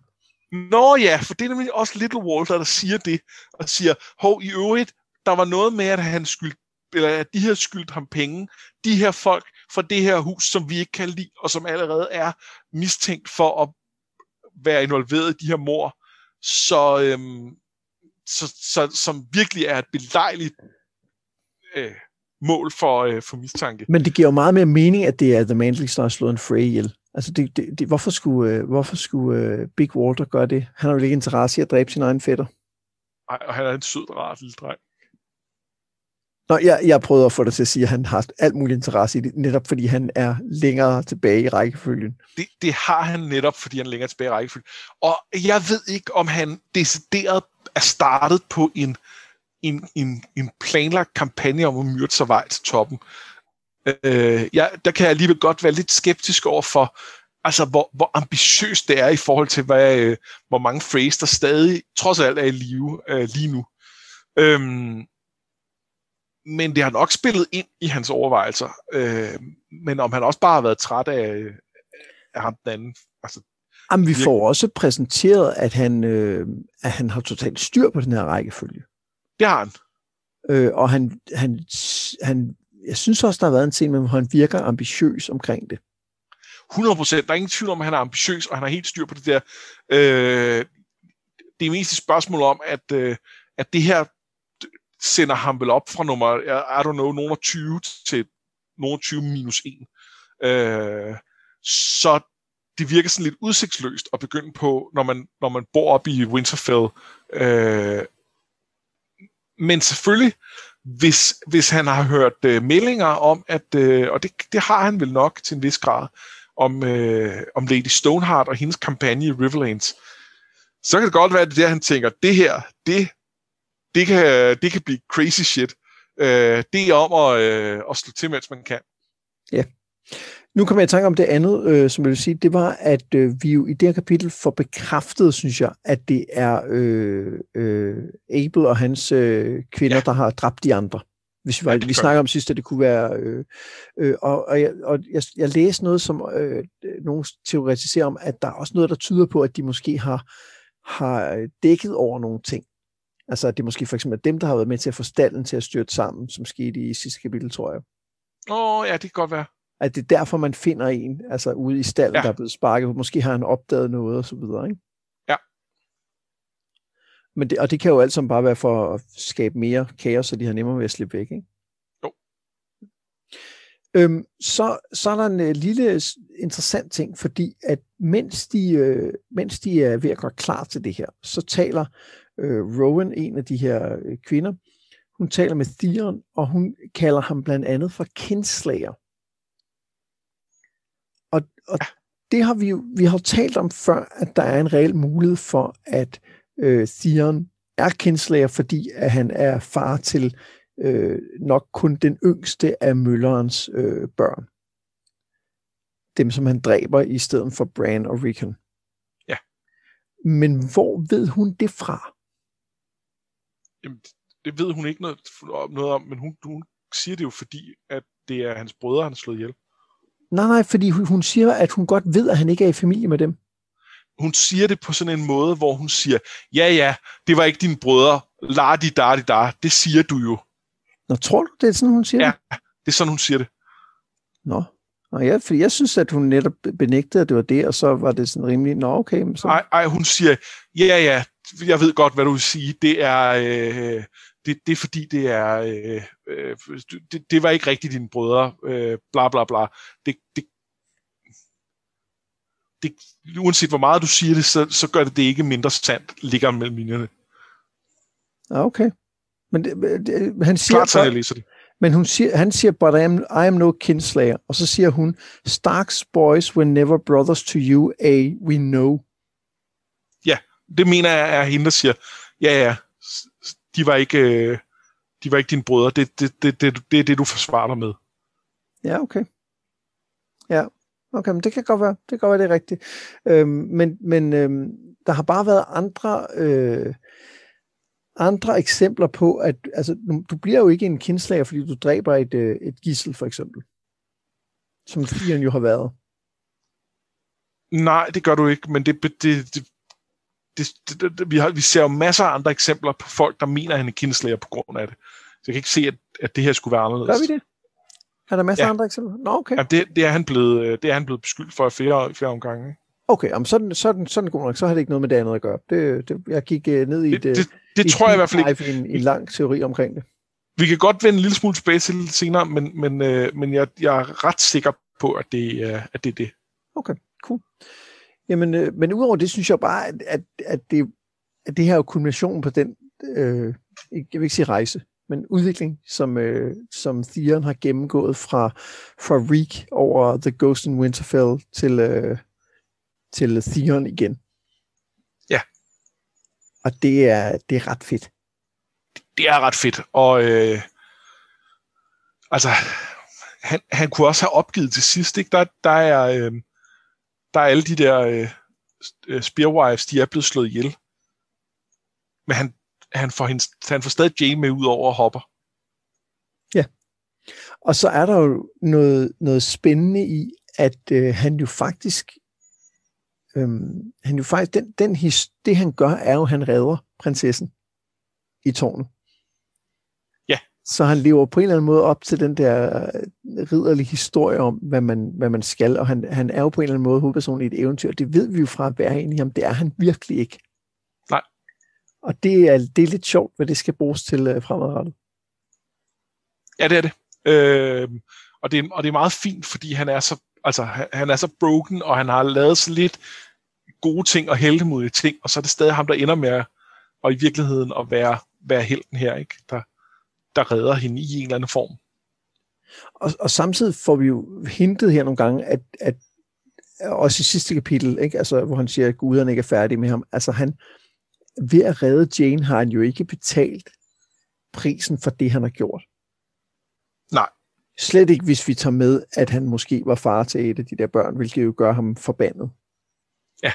Nå ja, for det er nemlig også Little Walter, der siger det, og siger, hov, i øvrigt, der var noget med, at han skyldte, eller at de her skyldte ham penge, de her folk fra det her hus, som vi ikke kan lide, og som allerede er mistænkt for at være involveret i de her mord, så, øhm, så, så, som virkelig er et belejligt øh, mål for, øh, for mistanke. Men det giver jo meget mere mening, at det er The Manderly, der har slået en Frey ihjel. Altså, det, det, det, hvorfor skulle, øh, hvorfor skulle øh, Big Walter gøre det? Han har jo ikke interesse i at dræbe sin egen fætter. Nej, og han er en sød, rar lille dreng. Nå, jeg, jeg prøvede at få dig til at sige, at han har alt muligt interesse i det, netop fordi han er længere tilbage i rækkefølgen. Det, det har han netop, fordi han er længere tilbage i rækkefølgen. Og jeg ved ikke, om han decideret er startet på en, en, en, en planlagt kampagne om at myrde sig vej til toppen. Øh, jeg, der kan jeg alligevel godt være lidt skeptisk over for, altså, hvor, hvor ambitiøst det er i forhold til, hvad, øh, hvor mange Freys, der stadig trods alt er i live øh, lige nu. Øh, Men det har nok spillet ind i hans overvejelser. Øh, men om han også bare har været træt af, af ham den anden. Altså, Jamen, vi virkelig. får også præsenteret, at han, øh, at han har totalt styr på den her rækkefølge. Det har han. Øh, og han, han, han, jeg synes også, der har været en scene, hvor han virker ambitiøs omkring det. hundrede procent. Der er ingen tvivl om, at han er ambitiøs, og han har helt styr på det der. Øh, det er mest et spørgsmål om, at, øh, at det her sender ham vel op fra nummer, I don't know, nogen tyve til nogen tyve minus en. Øh, så det virker sådan lidt udsigtsløst at begynde på, når man, når man bor op i Winterfell. Øh, men selvfølgelig, hvis, hvis han har hørt øh, meldinger om, at øh, og det, det har han vel nok til en vis grad, om, øh, om Lady Stoneheart og hendes kampagne i Riverlands, så kan det godt være, at det der, han tænker, det her, det Det kan, det kan blive crazy shit. Øh, det er om at, øh, at slå til, mens man kan. Ja. Nu kommer jeg i tanke om det andet, øh, som jeg vil sige. Det var, at øh, vi jo i det her kapitel får bekræftet, synes jeg, at det er øh, øh, Abel og hans øh, kvinder, ja. der har dræbt de andre. Hvis vi, ja, vi snakker om sidst, at det kunne være... Øh, øh, og og, jeg, og jeg, jeg læste noget, som øh, nogen teoretiserer om, at der er også noget, der tyder på, at de måske har, har dækket over nogle ting. Altså, det er måske for eksempel dem, der har været med til at få stalden til at styrte sammen, som skete i sidste kapitel, tror jeg. Åh, oh, ja, det kan godt være. At det er derfor, man finder en, altså ude i stalden, ja. der er blevet sparket. Måske har han opdaget noget, og så videre, ikke? Ja. Men det, og det kan jo alt sammen bare være for at skabe mere kaos, så de har nemmere ved at slippe væk, ikke? Jo. Øhm, så, så er der en øh, lille interessant ting, fordi at mens de, øh, mens de er ved at gøre klar til det her, så taler... Uh, Rowan, en af de her uh, kvinder, hun taler med Theon, og hun kalder ham blandt andet for kindslager. Og, og det har vi jo vi har talt om før, at der er en reel mulighed for, at uh, Theon er kindslager, fordi at han er far til uh, nok kun den yngste af møllerens uh, børn. Dem, som han dræber i stedet for Bran og Rickon. Ja. Men hvor ved hun det fra? Jamen, det ved hun ikke noget, noget om, men hun, hun siger det jo, fordi at det er hans brødre, han har slået ihjel. Nej, nej, fordi hun, hun siger, at hun godt ved, at han ikke er i familie med dem. Hun siger det på sådan en måde, hvor hun siger, ja, ja, det var ikke dine brødre, la-di-da-di-da, det siger du jo. Nå, tror du, det er sådan, hun siger det? Ja, det er sådan, hun siger det. Nå, Nå ja, fordi jeg synes, at hun netop benægtede, at det var det, og så var det sådan rimelig, nå, okay. Men så... Ej, ej, hun siger, ja, ja, jeg ved godt, hvad du vil sige. Det er, øh, det, det er fordi, det er, øh, øh, det, det var ikke rigtigt dine brødre, øh, bla bla bla. Det, det, det, uanset hvor meget du siger det, så, så gør det det ikke mindre sandt, ligger mellem linjerne. Ah, okay. Men det, det, han siger... Klart, så jeg læser det. Men hun siger, han siger, but I am, I am no kinslayer. Og så siger hun, Stark's boys were never brothers to you, a we know. Det mener jeg er hende, der siger, ja, ja, de var ikke, øh, de var ikke dine brødre. Det, det, det, det, det er det, du forsvarer dig med. Ja, okay. Ja, okay, men det kan godt være, det kan godt være, det er rigtigt. Øhm, men men øhm, der har bare været andre, øh, andre eksempler på, at altså, du bliver jo ikke en kindslager, fordi du dræber et, et gissel, for eksempel. Som Theon jo har været. Nej, det gør du ikke, men det... det, det Det, det, det, vi, har, vi ser jo masser af andre eksempler på folk, der mener, at han er kindslager på grund af det. Så jeg kan ikke se, at, at det her skulle være anderledes. Gør vi det? Er der masser af ja. andre eksempler? Nå, okay. Ja, det, det, er han blevet, det er han blevet beskyldt for flere, flere omgange. Ikke? Okay, jamen, sådan, sådan, sådan god nok. Så har det ikke noget med det andet at gøre. Det, det, jeg gik ned i det, det, det, det et, tror jeg i hvert fald ikke. En, en lang teori omkring det. Vi kan godt vende en lille smule tilbage til senere, men, men, øh, men jeg, jeg er ret sikker på, at det, øh, at det er det. Okay, cool. Jamen, øh, men udover det, synes jeg bare, at, at, at, det, at det her er jo kulminationen på den, øh, jeg vil ikke sige rejse, men udvikling, som, øh, som Theon har gennemgået fra, fra Reek over The Ghost in Winterfell til, øh, til Theon igen. Ja. Og det er, det er ret fedt. Det er ret fedt, og øh, altså, han, han kunne også have opgivet til sidst, ikke? Der, der er... Øh, Der er alle de der øh, spearwives, de er blevet slået ihjel. Men han, han, får, hende, han får stadig Jeyne med ud over og hopper. Ja. Og så er der jo noget, noget spændende i, at øh, han jo faktisk... Øh, han jo faktisk den, den his, det han gør, er jo, at han redder prinsessen i tårnet. Ja. Så han lever på en eller anden måde op til den der... ridderlig historie om, hvad man, hvad man skal, og han, han er jo på en eller anden måde hovedpersonen i et eventyr, det ved vi jo fra at være inde i ham, det er han virkelig ikke. Nej. Og det er, det er lidt sjovt, hvad det skal bruges til uh, fremadrettet. Ja, det er det. Øh, og det. Og det er meget fint, fordi han er så, altså, han, han er så broken, og han har lavet så lidt gode ting og heldemodige ting, og så er det stadig ham, der ender med at, og i virkeligheden at være, være helten her, ikke? Der, der redder hende i en eller anden form. Og, og samtidig får vi jo hintet her nogle gange, at, at også i sidste kapitel, ikke? Altså, hvor han siger, at guderne ikke er færdige med ham, altså han, ved at redde Jeyne, har han jo ikke betalt prisen for det, han har gjort. Nej. Slet ikke, hvis vi tager med, at han måske var far til et af de der børn, hvilket jo gør ham forbandet. Ja.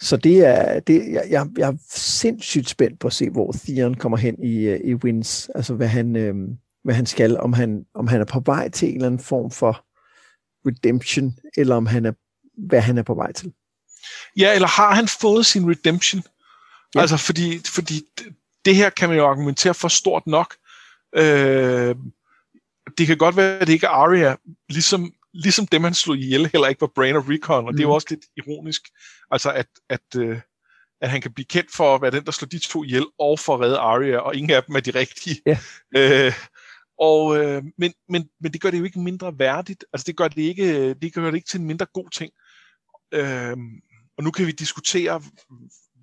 Så det er, det, jeg, jeg, jeg er sindssygt spændt på at se, hvor Theon kommer hen i, i Wins, altså hvad han... Øh, hvad han skal, om han, om han er på vej til en eller anden form for redemption, eller om han er, hvad han er på vej til. Ja, eller har han fået sin redemption? Ja. Altså, fordi, fordi det her kan man jo argumentere for stort nok. Øh, det kan godt være, at det ikke er Arya, ligesom, ligesom dem, han slog ihjel, heller ikke var Bran og Rickon, og mm. det er jo også lidt ironisk, altså at, at, at han kan blive kendt for at være den, der slår de to ihjel, og for at redde Arya, og ingen af dem er de rigtige. Ja. Øh, Og, øh, men, men, men det gør det jo ikke mindre værdigt, altså det gør det ikke, det gør det ikke til en mindre god ting. Øh, og nu kan vi diskutere,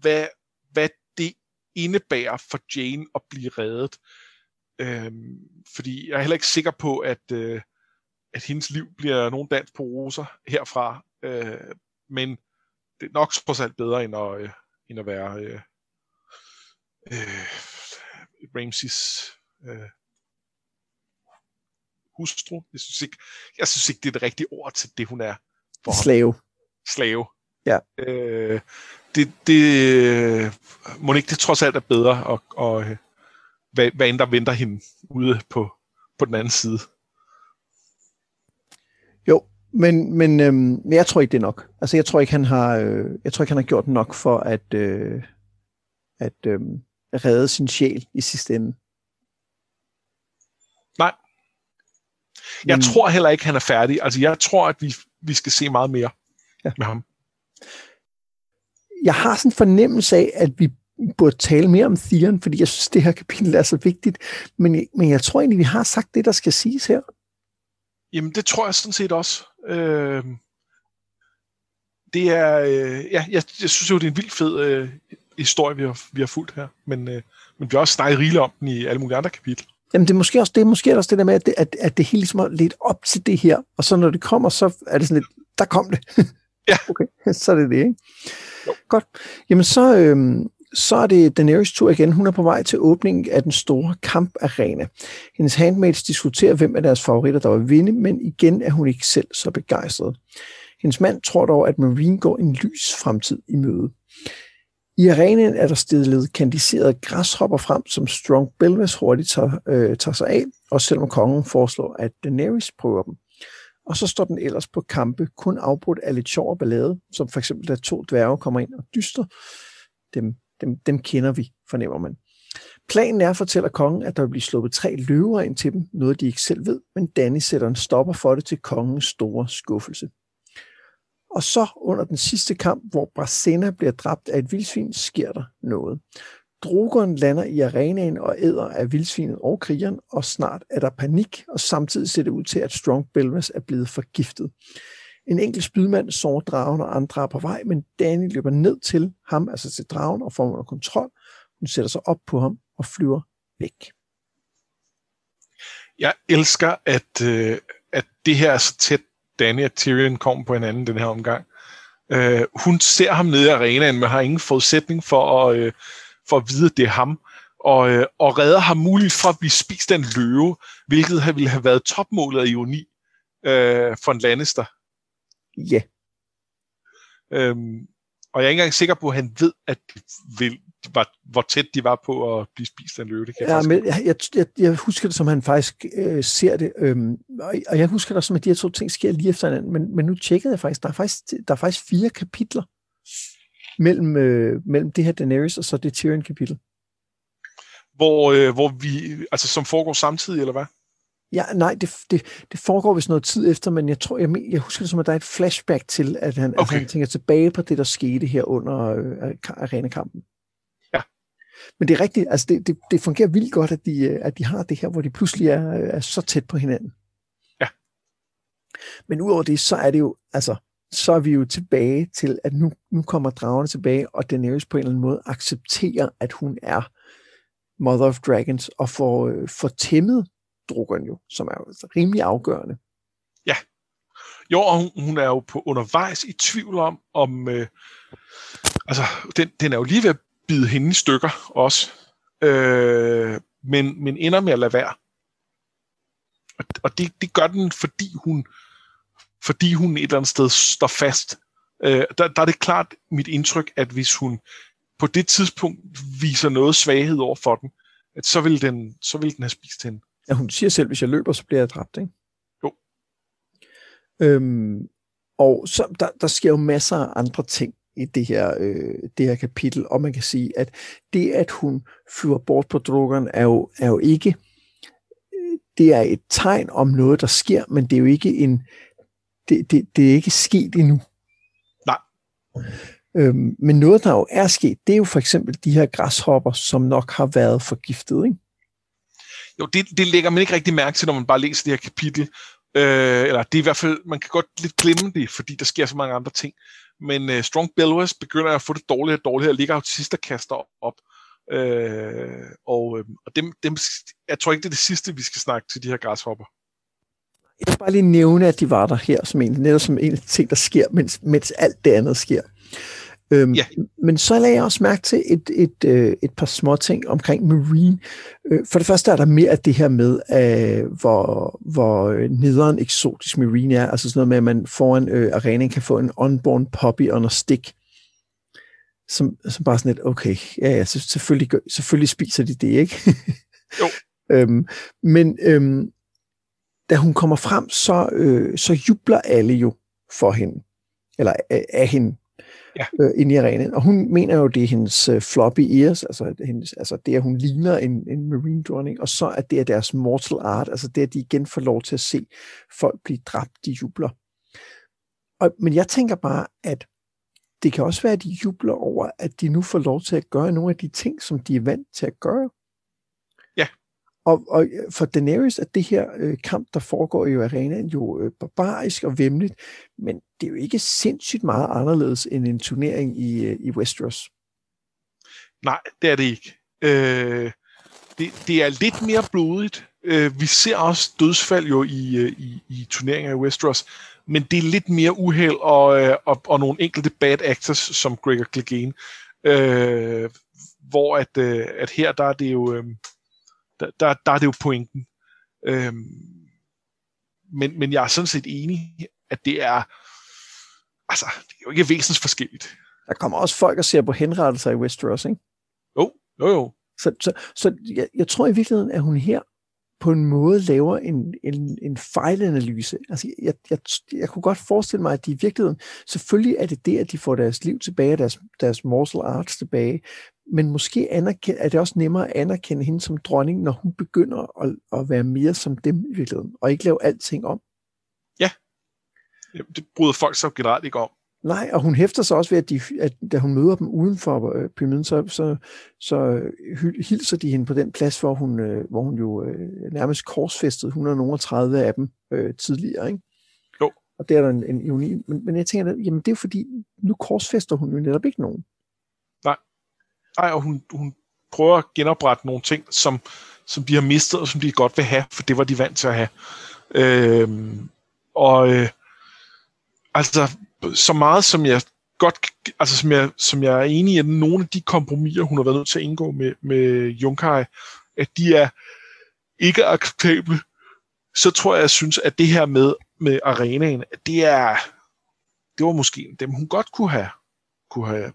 hvad, hvad det indebærer for Jeyne at blive reddet. Øh, fordi jeg er heller ikke sikker på, at, øh, at hendes liv bliver nogen dans på roser herfra. Øh, men det er nok trods alt bedre, end at, øh, end at være øh, øh, Ramses... Øh, hustru. Jeg synes ikke, jeg synes ikke det er det rigtige ord til det, hun er. For slave. Ham. Slave. Ja. Øh, det, det må ikke, det trods alt er bedre, og, og hvad, hvad end der venter hende ude på, på den anden side. Jo, men, men øhm, jeg tror ikke, det er nok. Altså, jeg tror ikke, han har, øh, jeg tror ikke, han har gjort nok for at, øh, at øh, redde sin sjæl i sidste ende. Nej. Jeg mm. tror heller ikke, han er færdig. Altså, jeg tror, at vi, vi skal se meget mere ja. med ham. Jeg har sådan en fornemmelse af, at vi burde tale mere om Theon, fordi jeg synes, det her kapitel er så vigtigt. Men, men jeg tror egentlig, vi har sagt det, der skal siges her. Jamen, det tror jeg sådan set også. Øh, det er... Øh, ja, jeg, jeg synes jo, det er en vildt fed øh, historie, vi har, vi har fulgt her. Men, øh, men vi har også snakket rigeligt om den i alle mulige andre kapitler. Jamen det er måske også det, måske også det der med, at det, at, at det hele ligesom er lidt op til det her, og så når det kommer, så er det sådan lidt, der kom det. Ja. Okay, så er det det, ikke? Jo. Godt. Jamen så, øhm, så er det Daenerys tur igen. Hun er på vej til åbningen af den store kamparena. Hendes handmaids diskuterer, hvem af deres favoritter, der vil vinde, men igen er hun ikke selv så begejstret. Hendes mand tror dog, at Meereen går en lys fremtid i møde. I arenaen er der stillet kandiserede græshopper frem, som Strong Belwas hurtigt tager, øh, tager sig af, og selvom kongen foreslår, at Daenerys prøver dem. Og så står den ellers på kampe, kun afbrudt af lidt sjov og ballade, som for eksempel da to dværge kommer ind og dyster. Dem, dem, dem kender vi, fornemmer man. Planen er, fortæller kongen, at der vil blive sluppet tre løver ind til dem, noget de ikke selv ved, men Danny sætter en stopper for det til kongens store skuffelse. Og så under den sidste kamp, hvor Brasenna bliver dræbt af et vildsvin, sker der noget. Drogon lander i arenaen og æder af vildsvinet og krigeren, og snart er der panik, og samtidig ser det ud til, at Strong Belwas er blevet forgiftet. En enkelt spydmand sårer dragen, og andre er på vej, men Danny løber ned til ham, altså til dragen, og får under kontrol. Hun sætter sig op på ham og flyver væk. Jeg elsker, at, øh, at det her er så tæt, Danny og Tyrion kommer på hinanden den her omgang. Øh, hun ser ham nede i arenaen, men har ingen forudsætning for at, øh, for at vide, at det er ham, og, øh, og redder ham muligt fra at blive spist af en løve, hvilket ville have været topmålet af ironi øh, for en Lannister. Ja. Yeah. Øhm, og jeg er ikke engang sikker på, at han ved, at det vil. De var, hvor tæt de var på at blive spist af en løve. Det kan ja, jeg, men jeg, jeg, jeg husker det, som han faktisk øh, ser det. Øhm, og, og jeg husker det også, at de her to ting sker lige efter hinanden. Men, men nu tjekkede jeg faktisk. Der er faktisk, der er faktisk fire kapitler mellem, øh, mellem det her Daenerys og så det Tyrion-kapitel. Hvor, øh, hvor vi... Altså, som foregår samtidig, eller hvad? Ja, nej, det, det, det foregår vist noget tid efter, men jeg tror, jeg, jeg husker det som, at der er et flashback til, at han, okay. Altså, han tænker tilbage på det, der skete her under øh, arenakampen. Men det er rigtigt, altså det, det, det fungerer vildt godt, at de, at de har det her, hvor de pludselig er, er så tæt på hinanden. Ja. Men udover det, så er det jo, altså, så er vi jo tilbage til, at nu, nu kommer dragerne tilbage, og Daenerys på en eller anden måde accepterer, at hun er Mother of Dragons, og får, får tæmmet Drogon jo, som er rimelig afgørende. Ja. Jo, og hun, hun er jo på undervejs i tvivl om, om øh, altså, den, den er jo lige ved bide hende i stykker også, øh, men, men ender med at lade være. Og, og det, det gør den, fordi hun, fordi hun et eller andet sted står fast. Øh, der, der er det klart mit indtryk, at hvis hun på det tidspunkt viser noget svaghed over for den, at så vil den, så vil den have spist hende. Ja, hun siger selv, hvis jeg løber, så bliver jeg dræbt, ikke? Jo. Øhm, og så, der, der sker jo masser af andre ting i det her, øh, det her kapitel, og man kan sige, at det, at hun flyver bort på Drogon, er jo, er jo ikke, det er et tegn om noget, der sker, men det er jo ikke en, det, det, det er ikke sket endnu. Nej. Øhm, men noget, der jo er sket, det er jo for eksempel de her græshopper, som nok har været forgiftet, ikke? Jo, det, det lægger man ikke rigtig mærke til, når man bare læser det her kapitel, øh, eller det er i hvert fald, man kan godt lidt glemme det, fordi der sker så mange andre ting. Men uh, Strong Belwas begynder at få det dårligere og dårligere, og ligger autisterkaster op. op. Øh, og øh, og dem, dem, jeg tror ikke, det er det sidste, vi skal snakke til de her græshopper. Jeg vil bare lige nævne, at de var der her, som en, netop som en af de ting, der sker, mens, mens alt det andet sker. Øhm, ja. Men så lagde jeg også mærke til et, et, et, et par små ting omkring Meereen. For det første er der mere af det her med, øh, hvor, hvor nederen eksotisk Meereen er. Altså sådan noget med, at man foran øh, arenaen kan få en unborn puppy under stik. Som, som bare sådan et, okay, ja, ja så selvfølgelig, gør, selvfølgelig spiser de det, ikke? Jo. øhm, men øhm, da hun kommer frem, så, øh, så jubler alle jo for hende. Eller øh, af hende. Ja. Øh, inde i arenaen. Og hun mener jo, det er hendes øh, floppy ears, altså, hendes, altså det, at hun ligner en, en marine dronning, og så at det er deres mortal art, altså det, at de igen får lov til at se folk blive dræbt, de jubler. Og, men jeg tænker bare, at det kan også være, at de jubler over, at de nu får lov til at gøre nogle af de ting, som de er vant til at gøre. Ja. Og, og for Daenerys er det her øh, kamp, der foregår i arenaen, jo øh, barbarisk og væmmeligt, men det er jo ikke sindssygt meget anderledes end en turnering i, øh, i Westeros. Nej, det er det ikke. Øh, det, det er lidt mere blodigt. Øh, vi ser også dødsfald jo i, øh, i, i turneringer i Westeros, men det er lidt mere uheld og, øh, og, og nogle enkelte bad actors som Gregor Clegane, øh, hvor at, øh, at her der er det jo... Øh, Der, der, der er det jo pointen. Øhm, men, men jeg er sådan set enig, at det er, altså, det er jo ikke væsensforskelligt. der kommer også folk og ser på henrettelser i Westeros, ikke? Jo, jo, jo. Så, så, så jeg, jeg tror i virkeligheden, at hun her på en måde laver en, en, en fejlanalyse. Altså, jeg, jeg, jeg kunne godt forestille mig, at de i virkeligheden, selvfølgelig er det det, at de får deres liv tilbage, deres, deres martial arts tilbage, men måske er det også nemmere at anerkende hende som dronning, når hun begynder at, at være mere som dem i virkeligheden, og ikke lave alting om. Ja, det bryder folk så generelt ikke om. Nej, og hun hæfter sig også ved, at, de, at da hun møder dem uden for øh, pyramiden, så, så, så hilser de hende på den plads, hvor hun, øh, hvor hun jo øh, nærmest korsfæstede et hundrede og tredive af dem øh, tidligere, ikke? Jo. Og der er der en, en ironi. Men, men jeg tænker, at, jamen det er jo fordi, nu korsfæster hun jo netop ikke nogen. Nej, Nej og hun, hun prøver at genoprette nogle ting, som, som de har mistet, og som de godt vil have, for det var de vant til at have. Øh, og øh, altså... så meget som jeg godt, altså som jeg, som jeg er enig i, at nogle af de kompromiser, hun har været nødt til at indgå med, med Junkai, at de er ikke acceptable, så tror jeg, jeg synes, at det her med, med arenaen, at det er, det var måske dem, hun godt kunne have, kunne have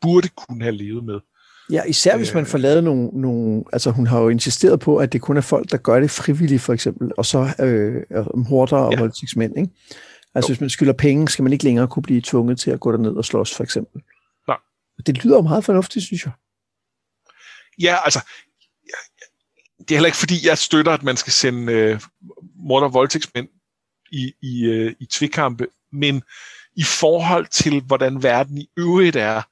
burde kunne have levet med. Ja, især hvis man får lavet nogle, nogle... Altså, hun har jo insisteret på, at det kun er folk, der gør det frivilligt, for eksempel, og så øh, horder og ja. voldtægtsmænd, ikke? Altså, hvis man skylder penge, skal man ikke længere kunne blive tvunget til at gå derned og slås, for eksempel. Nej. Det lyder jo meget fornuftigt, synes jeg. Ja, altså, det er heller ikke, fordi jeg støtter, at man skal sende øh, morder og voldtægtsmænd i, i, øh, i tvikampe, men i forhold til, hvordan verden i øvrigt er,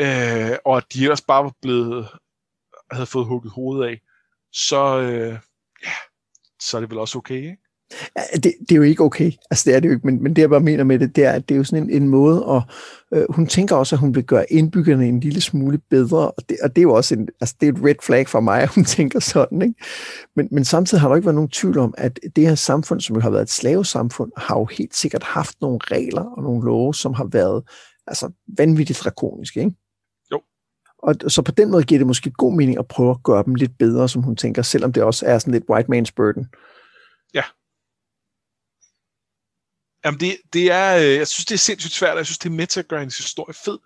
øh, og at de ellers bare var blevet, havde fået hugget hovedet af, så, øh, ja, så er det vel også okay, ikke? Ja, det, det er jo ikke okay, altså det er det jo ikke, men, men det jeg bare mener med det, det er, at det er jo sådan en, en måde, og øh, hun tænker også, at hun vil gøre indbyggerne en lille smule bedre, og det, og det er jo også en, altså det er et red flag for mig, at hun tænker sådan, ikke? Men, men samtidig har der ikke været nogen tvivl om, at det her samfund, som jo har været et slavesamfund, har jo helt sikkert haft nogle regler og nogle love, som har været altså vanvittigt drakoniske, ikke? Og så på den måde giver det måske god mening at prøve at gøre dem lidt bedre, som hun tænker, selvom det også er sådan lidt white man's burden. Ja. Jamen det, det er, jeg synes det er sindssygt svært, og jeg synes det er med til at gøre hendes historie fed,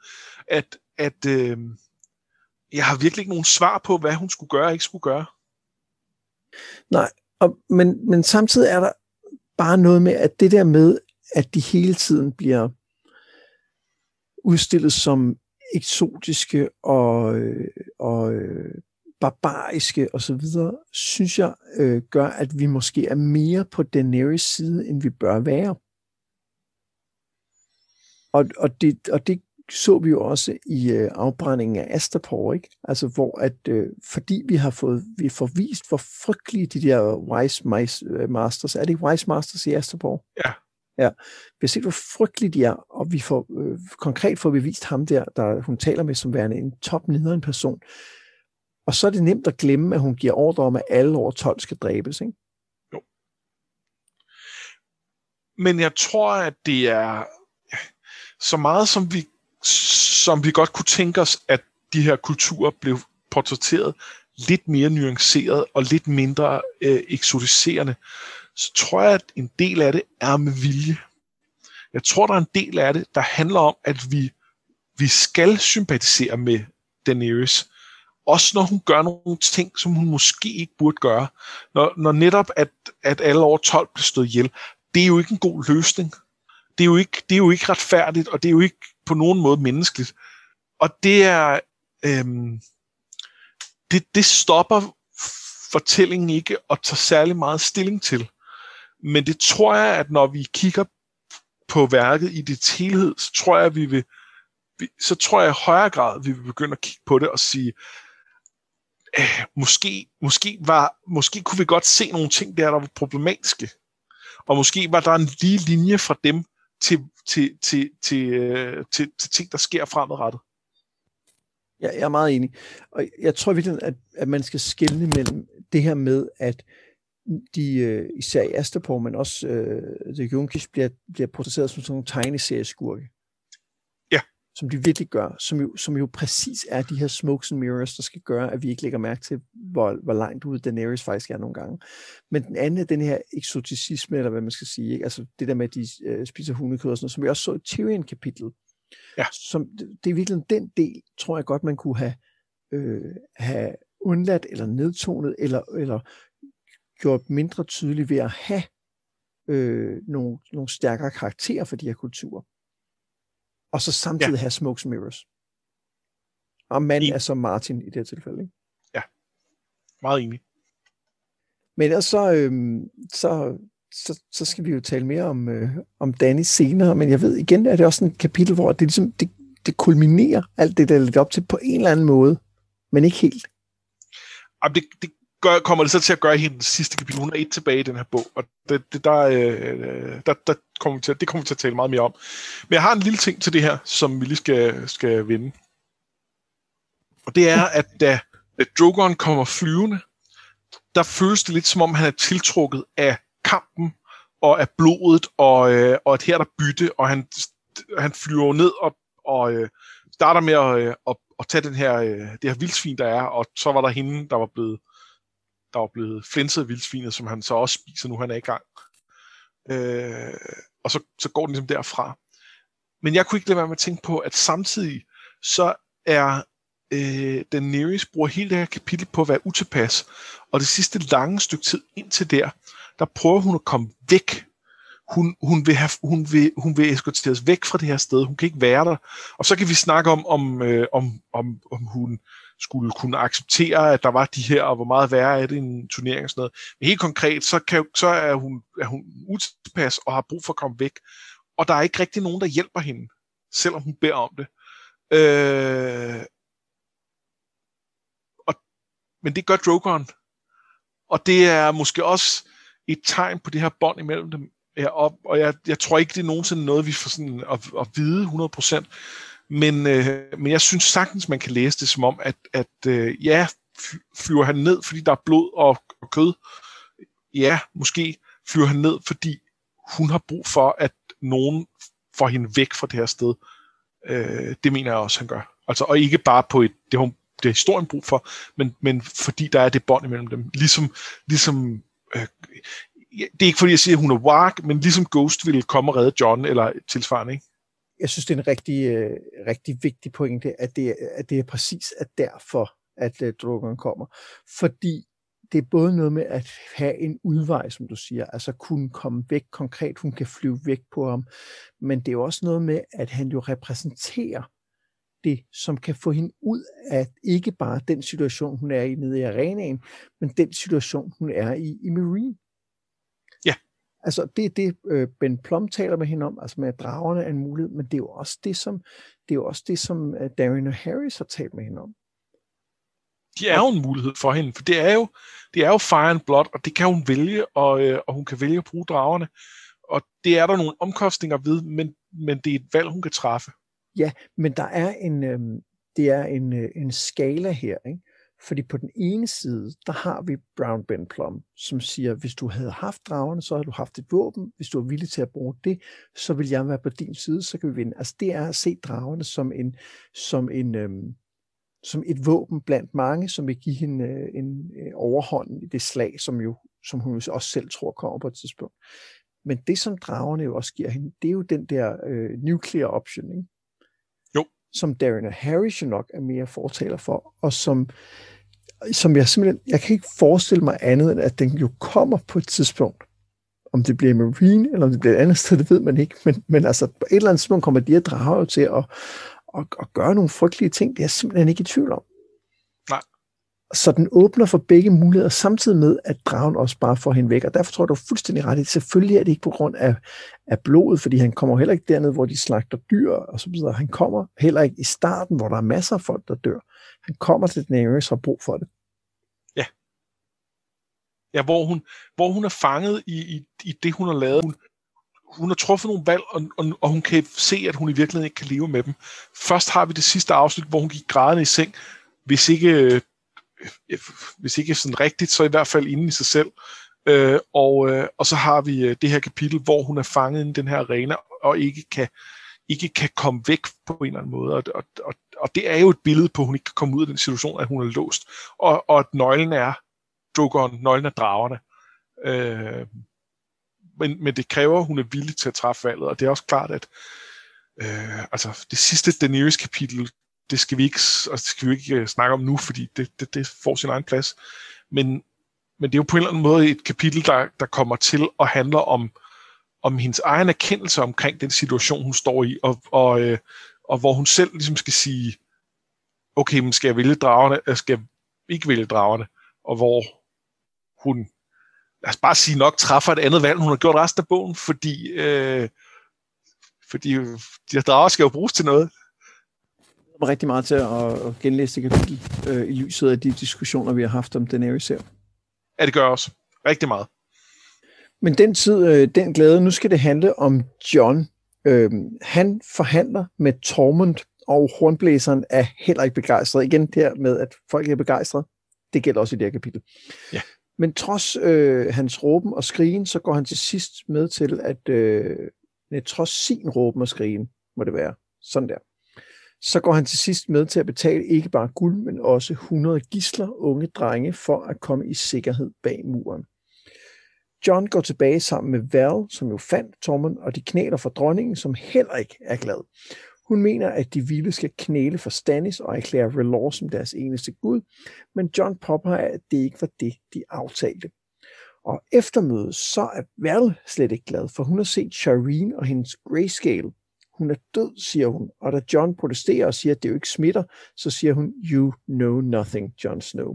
at, at øh, jeg har virkelig ikke nogen svar på, hvad hun skulle gøre og ikke skulle gøre. Nej, og, men, men samtidig er der bare noget med, at det der med, at de hele tiden bliver udstillet som eksotiske og, og barbariske og så videre, synes jeg øh, gør, at vi måske er mere på Daenerys side, end vi bør være. Og, og, det, og det så vi jo også i øh, afbrændingen af Astapor, ikke? Altså hvor at, øh, fordi vi har fået vi får vist, hvor frygtelige de der Wise mice, øh, Masters, er det ikke Wise Masters i Astapor? Ja. Ja. Vi har set, hvor frygtelige de er, og vi får øh, konkret får vi vist ham der, der hun taler med som værende en top nederen person. Og så er det nemt at glemme, at hun giver ordre om, at alle over tolv skal dræbes, ikke? Jo. Men jeg tror, at det er så meget, som vi, som vi godt kunne tænke os, at de her kulturer blev portrætteret lidt mere nuanceret og lidt mindre øh, eksotiserende, så tror jeg, at en del af det er med vilje. Jeg tror, der er en del af det, der handler om, at vi, vi skal sympatisere med Daenerys, også når hun gør nogle ting, som hun måske ikke burde gøre. Når, når netop, at, at alle over tolv bliver stået ihjel, det er jo ikke en god løsning. Det er, jo ikke, det er jo ikke retfærdigt, og det er jo ikke på nogen måde menneskeligt. Og det er... Øhm, det, det stopper fortællingen ikke og tager særlig meget stilling til. Men det tror jeg, at når vi kigger på værket i dets helhed, så tror jeg, at vi vil, så tror jeg i højere grad, at vi vil begynde at kigge på det og sige... Måske, måske, var, måske kunne vi godt se nogle ting der, der var problematiske. Og måske var der en lige linje fra dem til, til, til, til, til, til, til ting, der sker fremadrettet. Ja, jeg er meget enig. Og jeg tror virkelig, at, at man skal skelne mellem det her med, at de, især i Astapor, men også uh, The Junkies, bliver, bliver portrætteret som sådan nogle tegneserieskurke. Som de virkelig gør, som jo, som jo præcis er de her smokes and mirrors, der skal gøre, at vi ikke lægger mærke til, hvor, hvor langt ude Daenerys faktisk er nogle gange. Men den anden er den her eksoticisme, eller hvad man skal sige, ikke? Altså det der med, at de øh, spiser hundekød og sådan noget, som vi også så i Tyrion-kapitlet, Ja. Som, det er virkelig den del, tror jeg godt, man kunne have, øh, have undladt eller nedtonet, eller, eller gjort mindre tydeligt ved at have øh, nogle, nogle stærkere karakterer for de her kulturer. Og så samtidig ja. have smokes mirrors. Og manden er så Martin i det her tilfælde. Ikke? Ja, meget enig. Men ellers så, øh, så, så, så skal vi jo tale mere om, øh, om Dany senere, men jeg ved igen, at det er også et kapitel, hvor det, ligesom, det, det kulminerer alt det, der er lidt op til på en eller anden måde, men ikke helt. Jamen det, det gør, kommer det så til at gøre i den sidste kapitel. Hun er et tilbage i den her bog, og det, det, der, øh, der, der kommer til, det kommer vi til at tale meget mere om. Men jeg har en lille ting til det her, som vi lige skal, skal vende. Og det er, at da, da Drogon kommer flyvende, der føles det lidt som om, han er tiltrukket af kampen og af blodet, og, øh, og at her der bytte, og han, han flyver ned og, og øh, starter med at, øh, at, at tage den her, øh, det her vildsvin, der er, og så var der hende, der var blevet, der var blevet flænset af vildsvinet, som han så også spiser, nu han er i gang. Øh, og så, så går den ligesom derfra. Men jeg kunne ikke lade være med at tænke på, at samtidig så er Øh, Daenerys bruger hele det her kapitel på at være utilpas, og det sidste lange stykke tid indtil der, der prøver hun at komme væk. Hun, hun, vil, have, hun, vil, hun vil eskorteres væk fra det her sted. Hun kan ikke være der. Og så kan vi snakke om, om, øh, om, om, om hun skulle kunne acceptere, at der var de her, og hvor meget værre er det i en turnering og sådan noget. Men helt konkret, så, kan, så er, hun, er hun utilpas og har brug for at komme væk. Og der er ikke rigtig nogen, der hjælper hende, selvom hun beder om det. Øh... Men det gør Drogon, og det er måske også et tegn på det her bånd imellem dem heroppe, og jeg, jeg tror ikke, det er nogensinde noget, vi får sådan at, at vide hundrede procent, men, øh, men jeg synes sagtens, man kan læse det som om, at, at øh, ja, flyver han ned, fordi der er blod og, og kød, ja, måske flyver han ned, fordi hun har brug for, at nogen får hende væk fra det her sted. Øh, det mener jeg også, han gør. Altså, og ikke bare på et, det hun det er historien brug for, men, men fordi der er det bånd imellem dem. Ligesom, ligesom øh, det er ikke fordi, jeg siger, at hun er warg, men ligesom Ghost ville komme og redde Jon, eller tilsvarende, ikke? Jeg synes, det er en rigtig, øh, rigtig vigtig pointe, at det, at det er præcis at derfor, at øh, Drogon kommer. Fordi det er både noget med at have en udvej, som du siger, altså kunne komme væk konkret, hun kan flyve væk på ham, men det er jo også noget med, at han jo repræsenterer det, som kan få hende ud af ikke bare den situation, hun er i nede i arenaen, men den situation, hun er i i Meereen. Ja. Altså, det er det, Ben Plumm taler med hende om, altså med, at dragerne er en mulighed, men det er jo også det, som, det er jo også det, som Daario Naharis har talt med hende om. Det er jo en mulighed for hende, for det er jo, det er jo Fire and Blood, og det kan hun vælge, og, og hun kan vælge at bruge dragerne, og det er der nogle omkostninger ved, men, men det er et valg, hun kan træffe. Ja, men der er en, øh, det er en, øh, en skala her, ikke? Fordi på den ene side, der har vi Brown Ben Plumm, som siger, hvis du havde haft dragerne, så havde du haft et våben. Hvis du var villig til at bruge det, så vil jeg være på din side, så kan vi vinde. Altså det er at se dragerne som, en, som, en, øh, som et våben blandt mange, som vil give hende øh, en øh, overhånd i det slag, som, jo, som hun også selv tror kommer på et tidspunkt. Men det, som dragerne jo også giver hende, det er jo den der øh, nuclear option, ikke? Som Daario Naharis jo nok er mere fortaler for, og som, som jeg simpelthen, jeg kan ikke forestille mig andet, end at den jo kommer på et tidspunkt. Om det bliver Meereen, eller om det bliver et andet sted, det ved man ikke, men, men altså på et eller andet tidspunkt kommer de her drager til at, at, at gøre nogle frygtelige ting, det er jeg simpelthen ikke i tvivl om. Nej. Så den åbner for begge muligheder, samtidig med, at dragen også bare får hende væk, og derfor tror jeg, du er fuldstændig ret i. Selvfølgelig er det ikke på grund af, af blodet, fordi han kommer heller ikke dernede, hvor de slagter dyr, og så videre. Han kommer heller ikke i starten, hvor der er masser af folk, der dør. Han kommer til Daenerys og har brug for det. Ja. Ja, hvor hun, hvor hun er fanget i, i, i det, hun har lavet. Hun, hun har truffet nogle valg, og, og, og hun kan se, at hun i virkeligheden ikke kan leve med dem. Først har vi det sidste afsnit, hvor hun gik grædende i seng, hvis ikke... hvis ikke sådan rigtigt, så i hvert fald inde i sig selv. Øh, og, øh, og så har vi det her kapitel, hvor hun er fanget i den her arena, og ikke kan, ikke kan komme væk på en eller anden måde. Og, og, og, og det er jo et billede på, at hun ikke kan komme ud af den situation, at hun er låst. Og, og at nøglen er Drogon, nøglen er dragerne. Øh, men, men det kræver, at hun er villig til at træffe valget, og det er også klart, at Øh, altså det sidste Daenerys kapitel, det skal vi ikke, og det skal vi ikke snakke om nu, fordi det, det, det får sin egen plads. Men, men det er jo på en eller anden måde et kapitel, der, der kommer til og handler om, om hendes egen erkendelse omkring den situation, hun står i, og, og, øh, og hvor hun selv ligesom skal sige, okay, men skal jeg vælge dragerne, eller skal jeg ikke vælge dragerne, og hvor hun, lad os bare sige nok, træffer et andet valg, hun har gjort resten af bogen, fordi, øh, fordi de drager skal jo bruges til noget. Jeg var rigtig meget til at genlæse det kapitel øh, i lyset af de diskussioner, vi har haft om Daenerys her. Ja, det gør jeg også. Rigtig meget. Men den tid, øh, den glæde, nu skal det handle om Jon. Øh, han forhandler med Tormund, og hornblæseren er heller ikke begejstret. Igen det her med, at folk er begejstret. Det gælder også i det her kapitel. Ja. Men trods øh, hans råben og skrigen, så går han til sidst med til, at øh, trods sin råben og skrigen, må det være sådan der, så går han til sidst med til at betale ikke bare guld, men også hundrede gidsler, unge drenge, for at komme i sikkerhed bag muren. Jon går tilbage sammen med Val, som jo fandt Tormund, og de knæler for dronningen, som heller ikke er glad. Hun mener, at de vilde skal knæle for Stannis og erklære R'hllor som deres eneste gud, men Jon påpeger, at det ikke var det, de aftalte. Og efter mødet, så er Val slet ikke glad, for hun har set Shireen og hendes grayscale. Hun er død, siger hun, og da Jon protesterer og siger, at det jo ikke smitter, så siger hun, you know nothing, Jon Snow.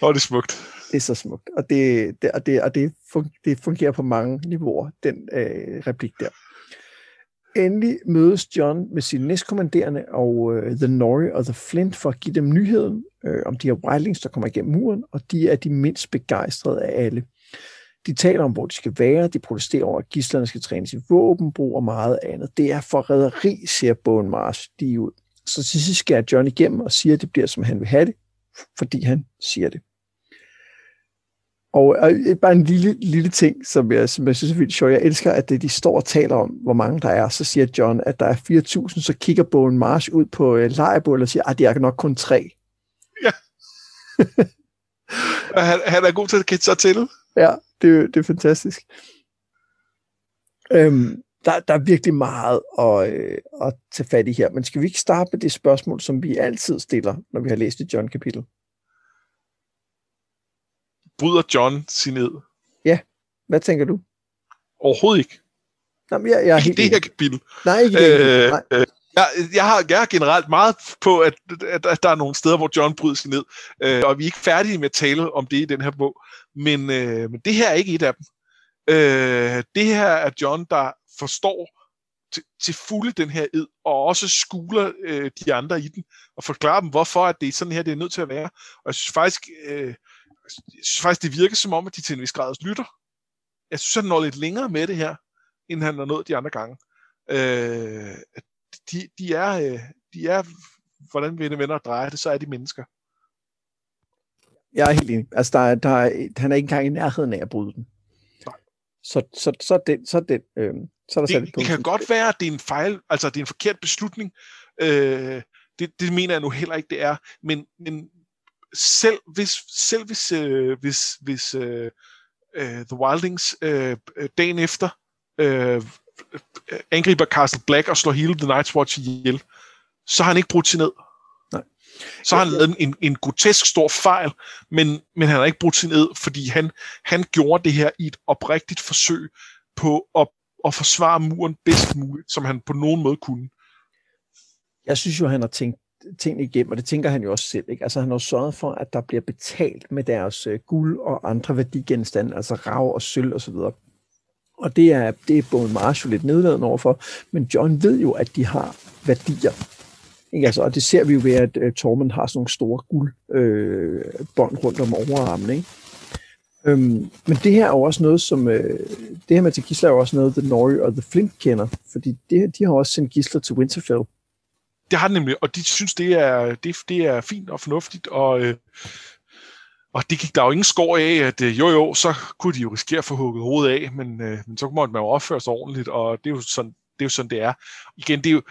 Og det er smukt. Det er så smukt, og det, det, og det, og det, fungerer, det fungerer på mange niveauer, den øh, replik der. Endelig mødes Jon med sine næstkommanderende og øh, The Norrie og The Flint for at give dem nyheden øh, om de her wildlings, der kommer igennem muren, og de er de mindst begejstrede af alle. De taler om, hvor de skal være, de protesterer over, at gidslerne skal trænes i våbenbrug og meget andet. Det er forræderi, siger Bone Mars, de er ud. Så til sidst skærer Jon igennem og siger, at det bliver, som han vil have det, fordi han siger det. Og, og bare en lille, lille ting, som jeg, som jeg synes er vildt sjovt. Jeg elsker, at det, de står og taler om, hvor mange der er, så siger Jon, at der er fire tusind, så kigger Bone Mars ud på øh, lejrebålet og siger, at det er nok kun tre. Ja. han, han er god til at kigge sig til. Ja. Det, det er fantastisk. Øhm, der, der er virkelig meget at, øh, at tage fat i her, men skal vi ikke starte med det spørgsmål, som vi altid stiller, når vi har læst et Jon-kapitel? Bryder Jon sin ed? Ja, hvad tænker du? Overhovedet ikke. Nej, men jeg, jeg er helt ikke det her kapitel. Nej, ikke det her kapitel. Nej. Øh, øh. Jeg, jeg, har, jeg har generelt meget på, at, at, at der er nogle steder, hvor Jon bryder sig ned, øh, og vi er ikke færdige med at tale om det i den her bog, men, øh, men det her er ikke et af dem. Øh, det her er Jon, der forstår t- til fulde den her ed, og også skuler øh, de andre i den, og forklarer dem, hvorfor at det er sådan her, det er nødt til at være. Og jeg synes faktisk, øh, jeg synes faktisk det virker som om, at de til en vis grad lytter. Jeg synes, han når lidt længere med det her, end han har nået de andre gange. Øh, De, de, er, de er, hvordan vi vender og drejer det, så er de mennesker. Jeg er helt enig. Altså, der, der, han er ikke engang i nærheden af at bryde den. Nej. Så, så, så, den, så, den, øh, så er der det, sat et punkt. Det kan godt være, at det er en fejl, altså det er en forkert beslutning. Øh, det, det mener jeg nu heller ikke, det er. Men, men selv hvis, selv hvis, øh, hvis, hvis øh, øh, The Wildlings øh, dagen efter... Øh, angriber Castle Black og slår hele The Night's Watch ihjel, så har han ikke brudt sig ned. Nej. Så har han lavet en, en grotesk stor fejl, men, men han har ikke brudt sig ned, fordi han, han gjorde det her i et oprigtigt forsøg på at, at forsvare muren bedst muligt, som han på nogen måde kunne. Jeg synes jo, han har tænkt tingene igennem, og det tænker han jo også selv. Ikke? Altså, han har sørget for, at der bliver betalt med deres øh, guld og andre værdigenstande, altså rav og sølv osv., og Og det er, det er Bone Mars jo lidt nedladende overfor, men Jon ved jo, at de har værdier. Ikke? Altså, og det ser vi jo ved, at uh, Tormund har sådan nogle store guldbånd øh, rundt om overarmen. Ikke? Øhm, men det her er også noget, som... Øh, det her med til gidsler er også noget, The Norrie og The Flint kender, fordi det, de har også sendt gidsler til Winterfell. Det har de nemlig, og de synes, det er, det, det er fint og fornuftigt, og... Øh Og det gik der jo ingen skår af, at øh, jo jo, så kunne de jo risikere at få hugget hovedet af, men, øh, men så måtte man jo opføre sig ordentligt, og det er jo sådan, det er. Jo sådan, det er. Igen, det er jo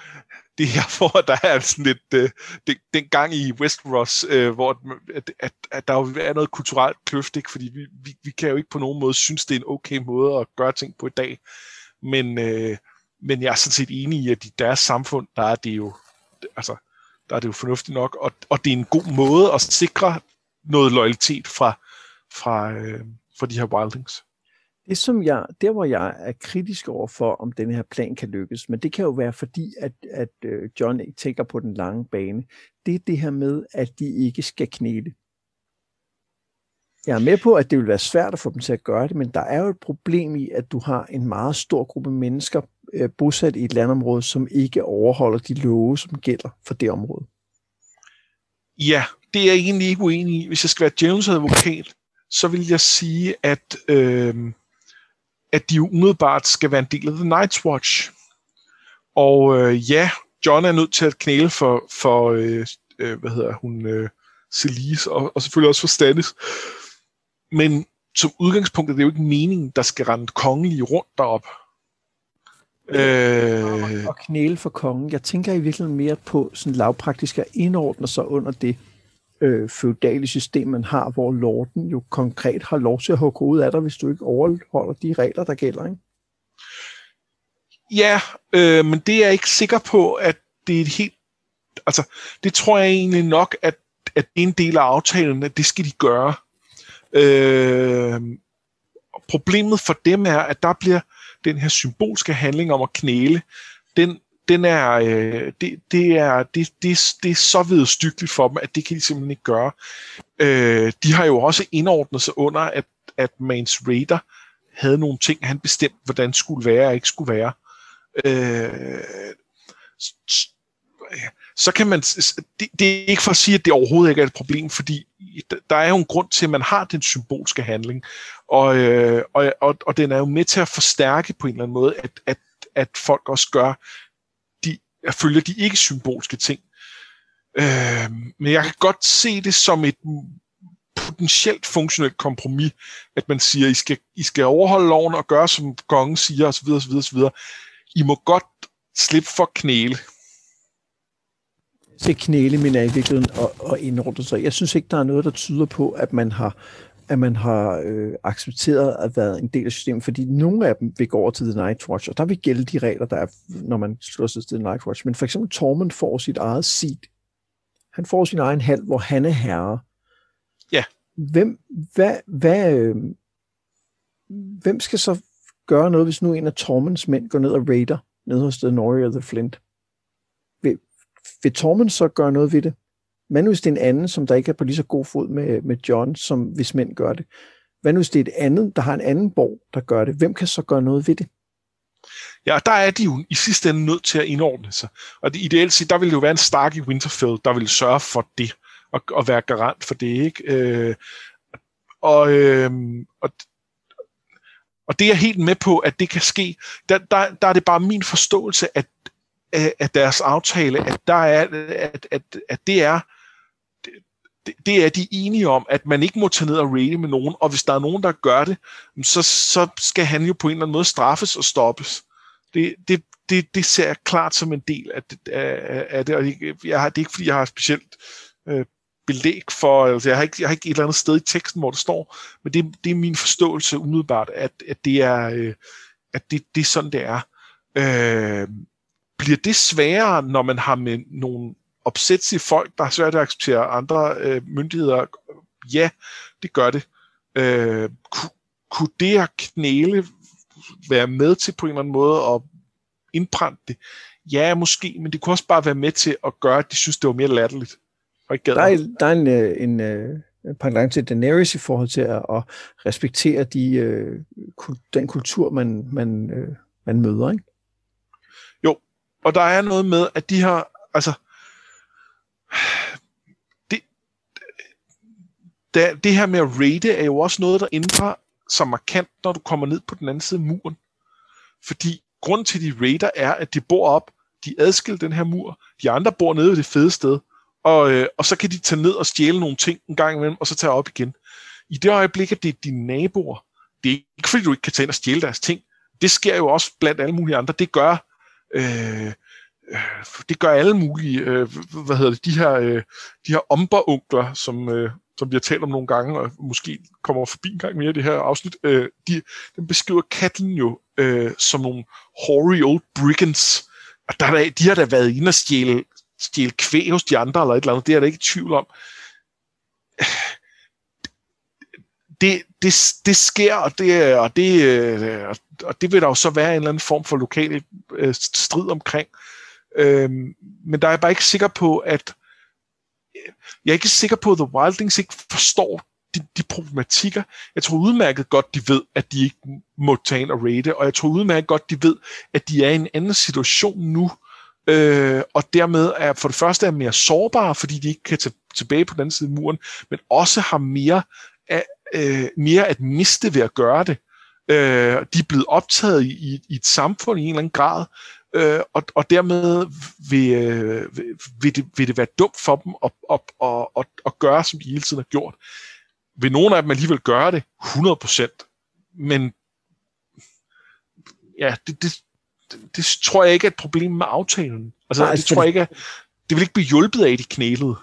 det her, hvor der er sådan lidt, øh, det, den gang i Westeros, øh, hvor at, at, at der jo er noget kulturelt kløft, ikke? Fordi vi, vi, vi kan jo ikke på nogen måde synes, det er en okay måde at gøre ting på i dag, men, øh, Men jeg er sådan set enig i, at i deres samfund, der er det jo, altså, der er det jo fornuftigt nok, og, og det er en god måde at sikre noget loyalitet fra, fra, øh, fra de her wildlings. Det som jeg, der hvor jeg er kritisk over for, om den her plan kan lykkes, men det kan jo være fordi, at, at Jon ikke tænker på den lange bane, det er det her med, at de ikke skal knæle. Jeg er med på, at det vil være svært at få dem til at gøre det, men der er jo et problem i, at du har en meget stor gruppe mennesker øh, bosat i et landområde, som ikke overholder de love, som gælder for det område. Ja, det er jeg egentlig ikke uenig i. Hvis jeg skal være Jones advokat, så vil jeg sige, at, øh, at de jo umiddelbart skal være en del af The Night's Watch. Og øh, ja, Jon er nødt til at knæle for, for øh, øh, hvad hedder hun, øh, Celise, og, og selvfølgelig også for Stannis. Men som udgangspunkt er det jo ikke meningen, der skal rende kongelige rundt derop. Øh... Og knæle for kongen. Jeg tænker i virkeligheden mere på sådan lavpraktisk at indordne sig under det øh, feudale system, man har, hvor lorden jo konkret har lov til at hugge ud af dig, hvis du ikke overholder de regler, der gælder, ikke? Ja, øh, men det er jeg ikke sikker på, at det er et helt... Altså, det tror jeg egentlig nok, at, at en del af aftalen, at det skal de gøre. Øh, problemet for dem er, at der bliver den her symbolske handling om at knæle, den, den er, øh, det, det er det, det, det er så vedstykkeligt for dem, at det kan de simpelthen ikke gøre. Øh, de har jo også indordnet sig under, at, at Mans Raider havde nogle ting, han bestemte, hvordan skulle være og ikke skulle være. Øh, så kan man, det, det er ikke for at sige, at det overhovedet ikke er et problem, fordi der er jo en grund til, at man har den symbolske handling, og, øh, og, og, og den er jo med til at forstærke på en eller anden måde, at, at, at folk også gør, de, at følger de ikke symbolske ting. Øh, men jeg kan godt se det som et potentielt funktionelt kompromis, at man siger, I skal, I skal overholde loven og gøre, som kongen siger, osv., osv., osv. I må godt slippe for knæle. Til knæle, mener jeg i virkeligheden, og, og indordne sig. Jeg synes ikke, der er noget, der tyder på, at man har, at man har øh, accepteret at være en del af systemet, fordi nogle af dem vil gå over til The Night's Watch, og der vil gælde de regler, der er, når man slår sig til The Night's Watch. Men for eksempel Tormund får sit eget seat. Han får sin egen hal, hvor han er herre. Ja. Hvem, hvad, hvad, øh, hvem skal så gøre noget, hvis nu en af Tormunds mænd går ned og raider ned hos The Norrie og The Flint? Vil Tormund så gøre noget ved det? Hvad nu hvis det er en anden, som der ikke er på lige så god fod med, med Jon, som hvis mænd gør det? Hvad nu hvis det er et andet, der har en anden borg, der gør det? Hvem kan så gøre noget ved det? Ja, der er de jo i sidste ende nødt til at indordne sig. Og det ideelt set, der ville jo være en Stark i Winterfell, der ville sørge for det, og, og være garant for det, ikke? Øh, og, øh, og, og det er jeg helt med på, at det kan ske. Der, der, der er det bare min forståelse, at af deres aftale, at der er, at, at, at det er, det, det er de enige om, at man ikke må tage ned og raide med nogen, og hvis der er nogen, der gør det, så, så skal han jo på en eller anden måde straffes og stoppes. Det, det, det, det ser jeg klart som en del af det, af, af det, og jeg har, det er ikke, fordi jeg har specielt øh, belæg for, altså jeg har, ikke, jeg har ikke et eller andet sted i teksten, hvor det står, men det, det er min forståelse umiddelbart, at, at det er, øh, at det, det er sådan, det er. Øh, Bliver det sværere, når man har med nogle opsætsige folk, der har svært at acceptere andre øh, myndigheder? Ja, det gør det. Øh, ku, kunne det at knæle være med til på en eller anden måde at indbrænde det? Ja, måske, men det kunne også bare være med til at gøre, at de synes, det var mere latterligt. Der er, der er en, en, en, en pendant til Daenerys i forhold til at, at respektere de, øh, den kultur, man, man, øh, man møder, ikke? Og der er noget med, at de har, altså, det, det, det her med at raide er jo også noget, der ændrer sig markant, når du kommer ned på den anden side af muren. Fordi grunden til, de raider er, at de bor op, de adskiller den her mur, de andre bor nede ved det fede sted, og, øh, og så kan de tage ned og stjæle nogle ting en gang imellem, og så tage op igen. I det øjeblik, at det er dine naboer, det er ikke fordi, du ikke kan tage ind og stjæle deres ting. Det sker jo også blandt alle mulige andre. Det gør... Øh, øh, det gør alle mulige, øh, hvad hedder det, de her, øh, de her omberunkler, som, øh, som vi har talt om nogle gange, og måske kommer forbi en gang mere i det her afsnit, øh, de, den beskriver katten jo øh, som nogle hoary old brigands. Og der der, de har da været inde og stjæle, stjæle kvæg hos de andre, eller et eller andet. Det er jeg da ikke i tvivl om. Det, det, det sker, og det, og, det, og det vil der jo så være en eller anden form for lokal strid omkring. Men der er jeg bare ikke sikker på, at jeg er ikke sikker på, at The Wildlings ikke forstår de, de problematikker. Jeg tror udmærket godt, de ved, at de ikke må tage ind og rate, og jeg tror udmærket godt, de ved, at de er i en anden situation nu, øh, og dermed er for det første er mere sårbare, fordi de ikke kan tage tilbage på den anden side af muren, men også har mere af, øh, mere at miste ved at gøre det. Øh, de er blevet optaget i, i, i et samfund i en eller anden grad, øh, og, og dermed vil, øh, vil, det, vil det være dumt for dem at, at, at, at, at gøre, som de hele tiden har gjort. Vil nogen af dem alligevel gøre det? hundrede procent. Men ja, det, det, det, det tror jeg ikke er et problem med aftalen. Altså, nej, det tror jeg ikke er, det vil ikke blive hjulpet af, at de knælede.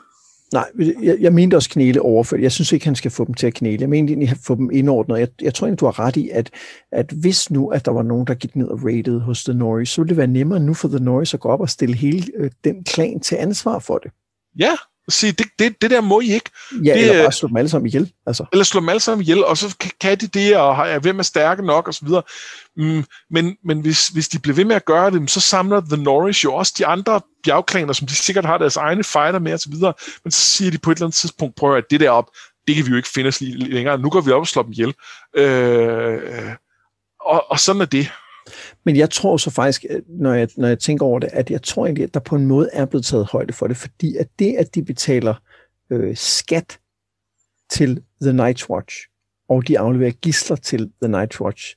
Nej, jeg, jeg mente også knæle overført. Jeg synes ikke, han skal få dem til at knæle. Jeg mente egentlig, at få dem indordnet. Jeg, jeg tror egentlig, du har ret i, at, at hvis nu, at der var nogen, der gik ned og raidede hos The Norris, så ville det være nemmere nu for The Norris at gå op og stille hele øh, den klan til ansvar for det. Ja, se, det, det, det der må I ikke. Ja, det, eller bare slå dem alle sammen ihjel. Altså. Eller slå dem alle sammen ihjel, og så kan, kan de det, og ja, hvem er stærke nok, og så videre. Mm, men men hvis, hvis de bliver ved med at gøre det, så samler The Norris jo også de andre bjergklaner, som de sikkert har deres egne fighter med, og så videre. Men så siger de på et eller andet tidspunkt, prøv at det der op, det kan vi jo ikke finde os længere. Nu går vi op og slår dem ihjel. Øh, og, og sådan er det. Men jeg tror så faktisk, når jeg, når jeg tænker over det, at jeg tror egentlig, at der på en måde er blevet taget højde for det, fordi at det, at de betaler øh, skat til The Night's Watch, og de afleverer gidsler til The Night's Watch,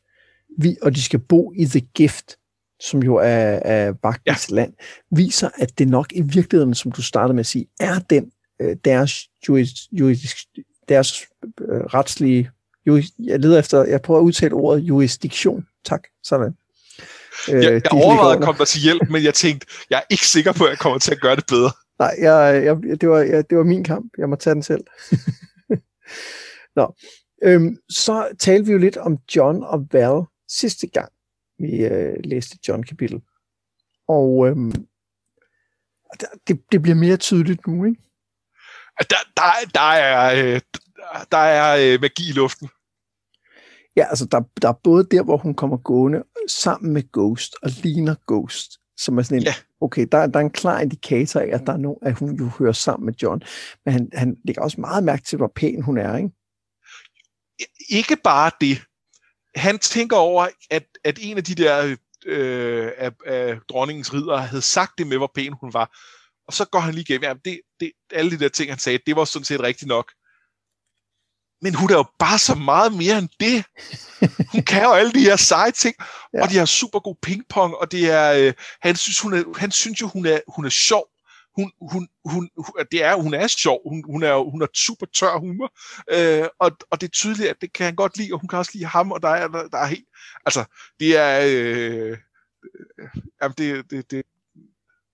vi, og de skal bo i The Gift, som jo er, er vagtens ja. land, viser, at det nok i virkeligheden, som du startede med at sige, er den øh, deres, juris, juris, deres øh, retslige, juris, jeg leder efter, jeg prøver at udtale ordet jurisdiktion. Tak, sådan. Øh, jeg jeg overvejede at komme dig til hjælp, men jeg tænkte, jeg er ikke sikker på, at jeg kommer til at gøre det bedre. Nej, jeg, jeg, det, var, jeg, det var min kamp. Jeg må tage den selv. Nå, øhm, så talte vi jo lidt om Jon og Val sidste gang, vi øh, læste Jon-kapitel. Og øhm, det, det bliver mere tydeligt nu, ikke? Der, der, der er, øh, der er øh, magi i luften. Ja, altså der, der er både der, hvor hun kommer gående sammen med Ghost og ligner Ghost, som er sådan en, ja. okay, der, der er en klar indikator af, at, der er nogen, at hun jo hører sammen med Jon, men han, han lægger også meget mærke til, hvor pæn hun er, ikke? Ikke bare det. Han tænker over, at, at en af de der øh, af, af dronningens riddere havde sagt det med, hvor pæn hun var, og så går han lige gennem, jamen det, det, alle de der ting, han sagde, det var sådan set rigtigt nok. Men hun er jo bare så meget mere end det. Hun kan jo alle de her seje ting, ja. og de har super god pingpong, og det er øh, han synes hun er, han synes jo hun er hun er sjov. Hun hun hun det er hun er sjov. Hun hun er hun er super tør humor. Øh, og og det er tydeligt at det kan han godt lide, og hun kan også lide ham, og der er der, der er helt altså det er øh, øh, jamen det det det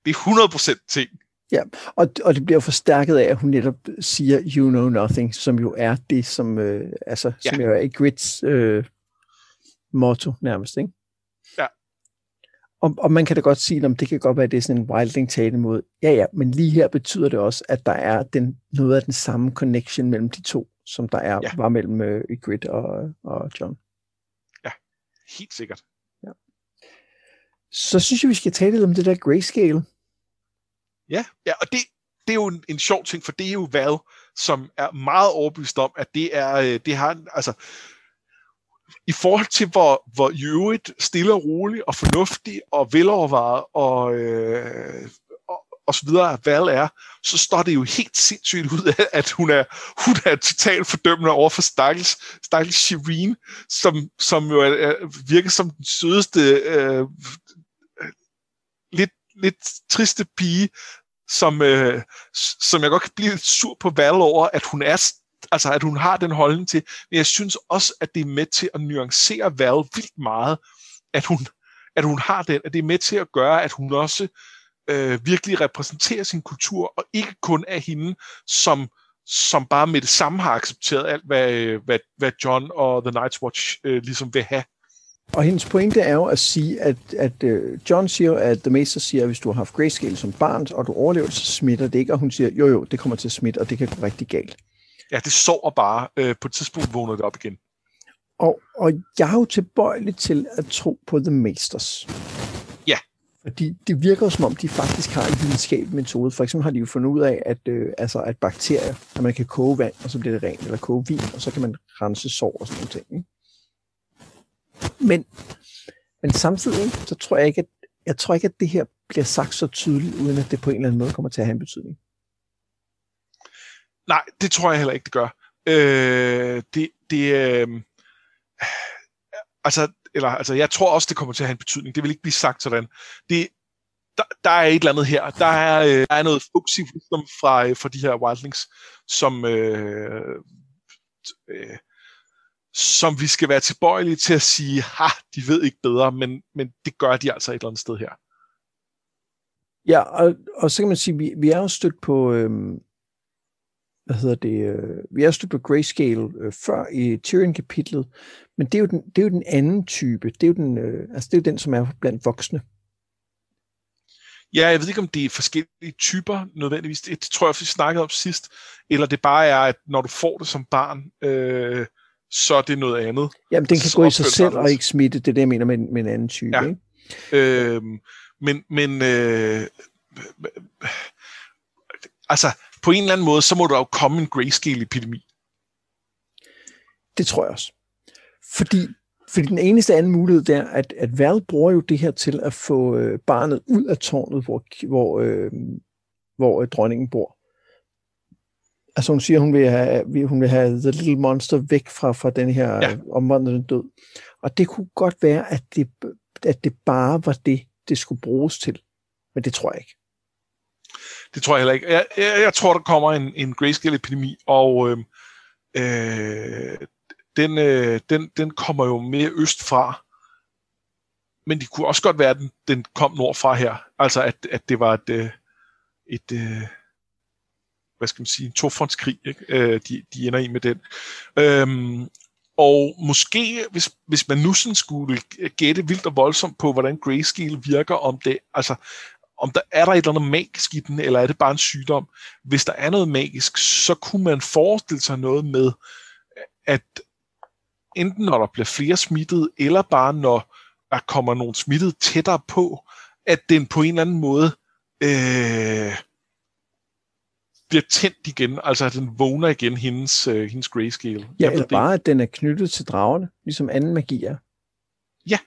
det er hundrede procent ting. Ja, og, og det bliver forstærket af, at hun netop siger, you know nothing, som jo er det, som, øh, altså, ja. som jo er Grits øh, motto nærmest, ikke? Ja. Og, og man kan da godt sige, om det kan godt være, at det er sådan en wildling-tale mod, ja ja, men lige her betyder det også, at der er den, noget af den samme connection mellem de to, som der er, ja. var mellem øh, Grit og, og Jon. Ja, helt sikkert. Ja. Så synes jeg, vi skal tale lidt om det der grayscale. Ja, ja, og det, det er jo en, en sjov ting, for det er jo Val, som er meget overbevist om, at det er, det har, altså, i forhold til, hvor, hvor i øvrigt stille og rolig og fornuftig og velovervejet og, øh, og, og så videre, at Val er, så står det jo helt sindssygt ud af, at hun er, hun er totalt fordømmende over for stakkels, stakkels Shireen, som, som jo er, virker som den sødeste, øh, lidt, lidt triste pige, som, øh, som jeg godt kan blive lidt sur på Val over, at hun, er, altså, at hun har den holdning til, men jeg synes også, at det er med til at nuancere Val vildt meget, at hun, at hun har den, at det er med til at gøre, at hun også øh, virkelig repræsenterer sin kultur, og ikke kun er hende, som, som bare med det samme har accepteret alt, hvad, hvad, hvad Jon og The Night's Watch øh, ligesom vil have. Og hendes pointe er jo at sige, at, at uh, Jon siger, at The Maester siger, at hvis du har haft grayscale som barn, og du overlever, så smitter det ikke. Og hun siger, jo jo, det kommer til at smitte, og det kan gå rigtig galt. Ja, det sover bare. Øh, på et tidspunkt vågner det op igen. Og, og jeg er jo tilbøjelig til at tro på The Maesters. Ja. Fordi det virker som om, de faktisk har en videnskabelig metode. For eksempel har de jo fundet ud af, at, øh, altså, at bakterier, at man kan koge vand, og så bliver det rent, eller koge vin, og så kan man rense sår og sådan nogle ting. Men, men samtidig så tror jeg, ikke, at, jeg tror ikke, at det her bliver sagt så tydeligt, uden at det på en eller anden måde kommer til at have en betydning. Nej, det tror jeg heller ikke, det gør. Øh, det, det, øh, altså, eller, altså, jeg tror også, det kommer til at have en betydning. Det vil ikke blive sagt sådan. Det, der, der er et eller andet her. Der er, øh, der er noget fugtig fra, øh, fra de her wildlings, som... Øh, øh, som vi skal være tilbøjelige til at sige, ha, de ved ikke bedre, men, men det gør de altså et eller andet sted her. Ja, og, og så kan man sige, vi, vi er jo stødt på, øhm, hvad hedder det, øh, vi er stødt på grayscale øh, før i Tyrion-kapitlet, men det er, jo den, det er jo den anden type, det er jo den, øh, altså det er jo den, som er blandt voksne. Ja, jeg ved ikke, om det er forskellige typer nødvendigvis, det tror jeg, vi snakkede om sidst, eller det bare er, at når du får det som barn, øh, så er det noget andet. Jamen, den kan så gå i sig selv andet. Og ikke smitte, det er det, jeg mener med, med en anden type. Ja. Ikke? Øhm, men, men øh, altså, på en eller anden måde, så må der jo komme en grayscale-epidemi. Det tror jeg også. Fordi, fordi den eneste anden mulighed, der, at, at Val bruger jo det her til at få øh, barnet ud af tårnet, hvor, hvor, øh, hvor øh, dronningen bor. Altså hun siger, hun vil have, hun vil have The Little Monster væk fra, fra den her ja. omvandrende død. Og det kunne godt være, at det, at det bare var det, det skulle bruges til. Men det tror jeg ikke. Det tror jeg heller ikke. Jeg, jeg, jeg tror, der kommer en, en grayscale-epidemi, og øh, øh, den, øh, den, den kommer jo mere østfra. Men det kunne også godt være, at den, den kom nordfra her. Altså at, at det var et... et øh, hvad skal man sige, en tofrontskrig, ikke? Øh, de, de ender i med den. Øhm, og måske, hvis, hvis man nu sådan skulle gætte vildt og voldsomt på, hvordan grayscale virker, om det, altså, om der er der et eller andet magisk i den, eller er det bare en sygdom? Hvis der er noget magisk, så kunne man forestille sig noget med, at enten når der bliver flere smittede, eller bare når der kommer nogle smittede tættere på, at den på en eller anden måde... Øh, bliver tændt igen, altså at den vågner igen hendes, øh, hendes grayscale. Ja, eller det. Bare, at den er knyttet til dragerne, ligesom anden magi er. Ja.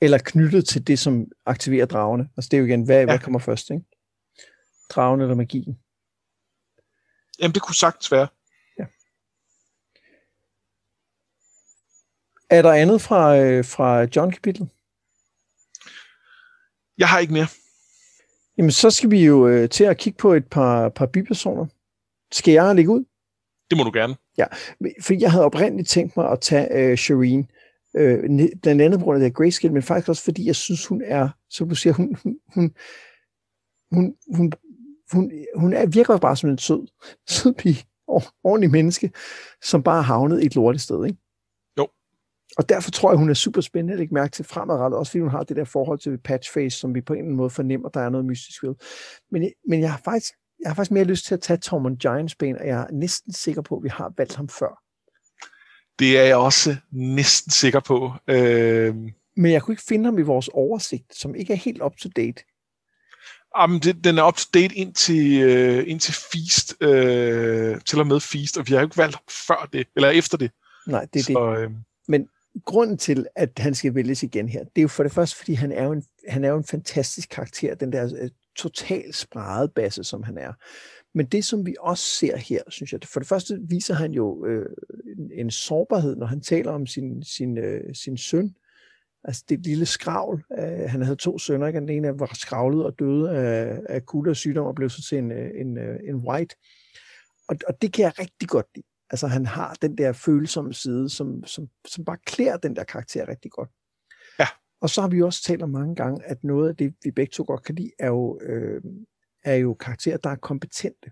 Eller knyttet til det, som aktiverer dragerne. Altså det er jo igen, hvad, ja. hvad kommer først, ikke? Dragerne eller magien? Jamen, det kunne sagtens være. Ja. Er der andet fra, øh, fra John-kapitlet? Jeg har ikke mere. Jamen, så skal vi jo øh, til at kigge på et par, par bipersoner. Skal jeg lægge ud? Det må du gerne. Ja, for jeg havde oprindeligt tænkt mig at tage øh, Shireen, øh, blandt andet på grund af det grayscale, men faktisk også fordi jeg synes, hun er, som du siger, hun, hun, hun, hun, hun, hun, hun er, virker bare som en sød, sød pige, ordentlig menneske, som bare har havnet et lortet sted, ikke? Og derfor tror jeg, hun er super spændende at lægge mærke til fremadrettet, også fordi hun har det der forhold til Patchface, som vi på en eller anden måde fornemmer, der er noget mystisk ved. Men, men jeg, har faktisk, jeg har faktisk mere lyst til at tage Tormund Giantsbane, og jeg er næsten sikker på, at vi har valgt ham før. Det er jeg også næsten sikker på. Øh... Men jeg kunne ikke finde ham i vores oversigt, som ikke er helt up-to-date. Jamen, det, den er up-to-date indtil, øh, indtil Feast, øh, til og med Feast, og vi har jo ikke valgt ham før det, eller efter det. Nej, det er Så, det. Øh... Men grunden til, at han skal vælges igen her, det er jo for det første, fordi han er jo en, han er jo en fantastisk karakter, den der total spredte basse, som han er. Men det, som vi også ser her, synes jeg, for det første viser han jo øh, en, en sårbarhed, når han taler om sin, sin, øh, sin søn. Altså det lille skravl. Øh, han havde to sønner, ikke? Den ene var skravlet og døde af, af kulde og sygdom og blev så til en, en, en white. Og, og det kan jeg rigtig godt lide. Altså han har den der følsomme side, som, som, som bare klæder den der karakter rigtig godt. Ja. Og så har vi jo også talt om mange gange, at noget af det, vi begge to godt kan lide, er jo, øh, er jo karakterer, der er kompetente.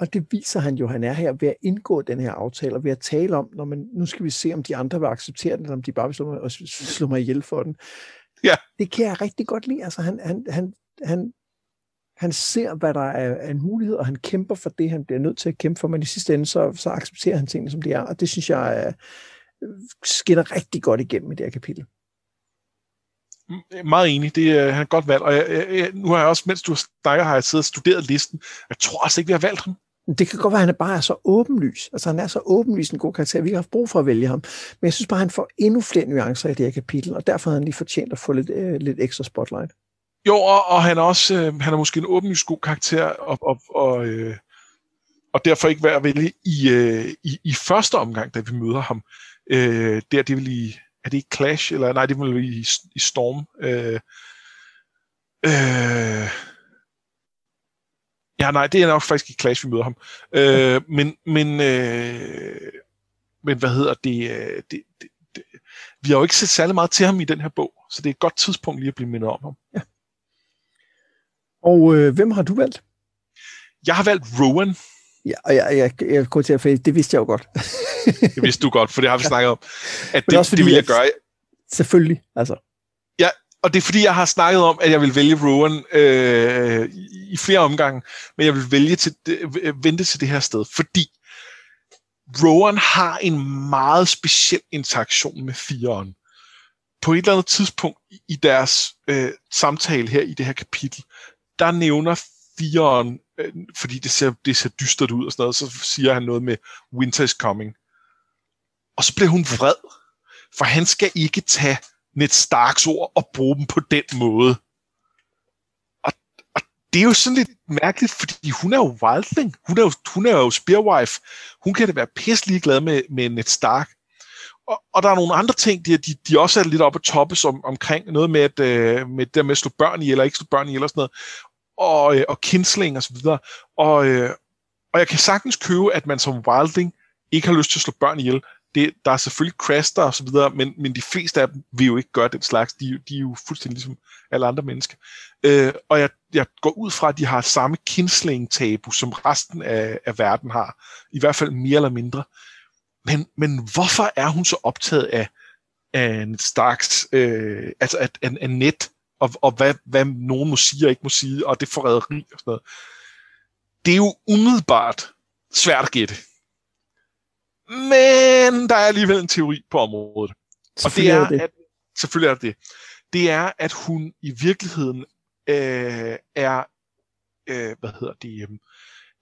Og det viser han jo, han er her ved at indgå den her aftale, og ved at tale om, når man, nu skal vi se, om de andre vil acceptere den, eller om de bare vil slå mig, og slå mig ihjel for den. Ja. Det kan jeg rigtig godt lide. Altså, han, han, han, han, han ser, hvad der er en mulighed, og han kæmper for det, han bliver nødt til at kæmpe for, men i sidste ende, så, så accepterer han tingene, som de er, og det synes jeg skinner rigtig godt igennem i det her kapitel. Meget enig, det er, han er et godt valg, og jeg, jeg, nu har jeg også, mens du snakker, har jeg siddet og studeret listen, jeg tror også ikke, vi har valgt ham. Det kan godt være, at han bare er så åbenlys, altså han er så åbenlys en god karakter, vi har haft brug for at vælge ham, men jeg synes bare, han får endnu flere nuancer i det her kapitel, og derfor har han lige fortjent at få lidt, øh, lidt ekstra spotlight. Jo, og, og han er også, øh, han er måske en åbenlys god karakter, og, og, og, øh, og derfor ikke værd at vælge i, øh, i, i første omgang, da vi møder ham. Øh, der det vil i Er det ikke Clash? Eller, nej, det må være i, i Storm. Øh, øh, ja, nej, det er nok faktisk ikke Clash, vi møder ham. Øh, men, men, øh, men hvad hedder det, det, det, det? Vi har jo ikke set særlig meget til ham i den her bog, så det er et godt tidspunkt lige at blive mindet om ham. Ja. Og øh, hvem har du valgt? Jeg har valgt Rowan. Ja, og jeg, jeg, jeg kunne til at finde, det vidste jeg jo godt. Det vidste du godt, for det har vi snakket om. At det, fordi, det vil jeg gøre. Selvfølgelig, altså. Ja, og det er fordi, jeg har snakket om, at jeg vil vælge Rowan øh, i flere omgange, men jeg vil vælge til, vente til det her sted, fordi Rowan har en meget speciel interaktion med fireren. På et eller andet tidspunkt i deres øh, samtale her i det her kapitel, der nævner fireren, øh, fordi det ser, det ser dystert ud og sådan noget, så siger han noget med Winter is coming. Og så bliver hun vred, for han skal ikke tage Ned Starks ord og bruge dem på den måde. Og, og det er jo sådan lidt mærkeligt, fordi hun er jo wildling. Hun er jo, hun er jo spearwife. Hun kan da være pisselig glad med, med Ned Stark. Og, og der er nogle andre ting, de, de, de også er lidt oppe at toppe som, omkring noget med, at, øh, med det der med at slå børn i, eller ikke slå børn i, eller sådan noget. Og, øh, og kinsling og så videre. Og, øh, og jeg kan sagtens købe, at man som wildling ikke har lyst til at slå børn ihjel. Det, der er selvfølgelig craster og så videre, men, men de fleste af dem vil jo ikke gøre den slags. De, de er jo fuldstændig ligesom alle andre mennesker. Øh, og jeg, jeg går ud fra, at de har samme kinsling-tabu, som resten af, af verden har. I hvert fald mere eller mindre. Men, men hvorfor er hun så optaget af, af Ned Starks, øh, altså af, af, af net, og, og hvad, hvad nogen må sige og ikke må sige, og det forræderi og sådan noget. Det er jo umiddelbart svært at gætte. Men der er alligevel en teori på området. Og det er, at, selvfølgelig er det det. Det er, at hun i virkeligheden øh, er, øh, hvad hedder det, øh,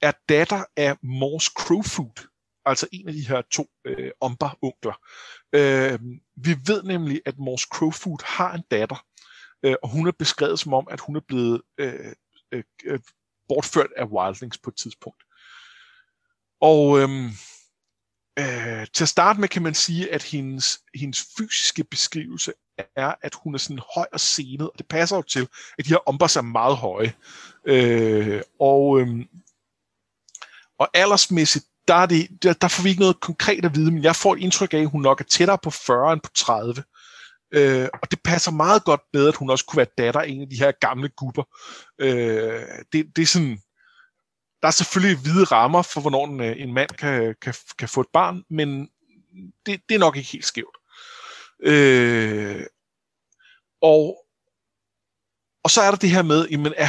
er datter af Mors Crowfoot, altså en af de her to øh, omber-onkler. Øh, vi ved nemlig, at Mors Crowfoot har en datter, øh, og hun er beskrevet som om, at hun er blevet øh, øh, bortført af wildlings på et tidspunkt. Og øh, Øh, til at starte med kan man sige, at hendes, hendes fysiske beskrivelse er, at hun er sådan høj og senet, og det passer jo til, at de her ombers er meget høje. Øh, og, øh, og aldersmæssigt, der, er det, der, der får vi ikke noget konkret at vide, men jeg får et indtryk af, at hun nok er tættere på fyrre end på tredive. Øh, og det passer meget godt med, at hun også kunne være datter af en af de her gamle gubber. Øh, det, det er sådan... Der er selvfølgelig hvide rammer for, hvornår en, en mand kan, kan, kan få et barn, men det, det er nok ikke helt skævt. Øh, og, og så er der det her med, jamen er,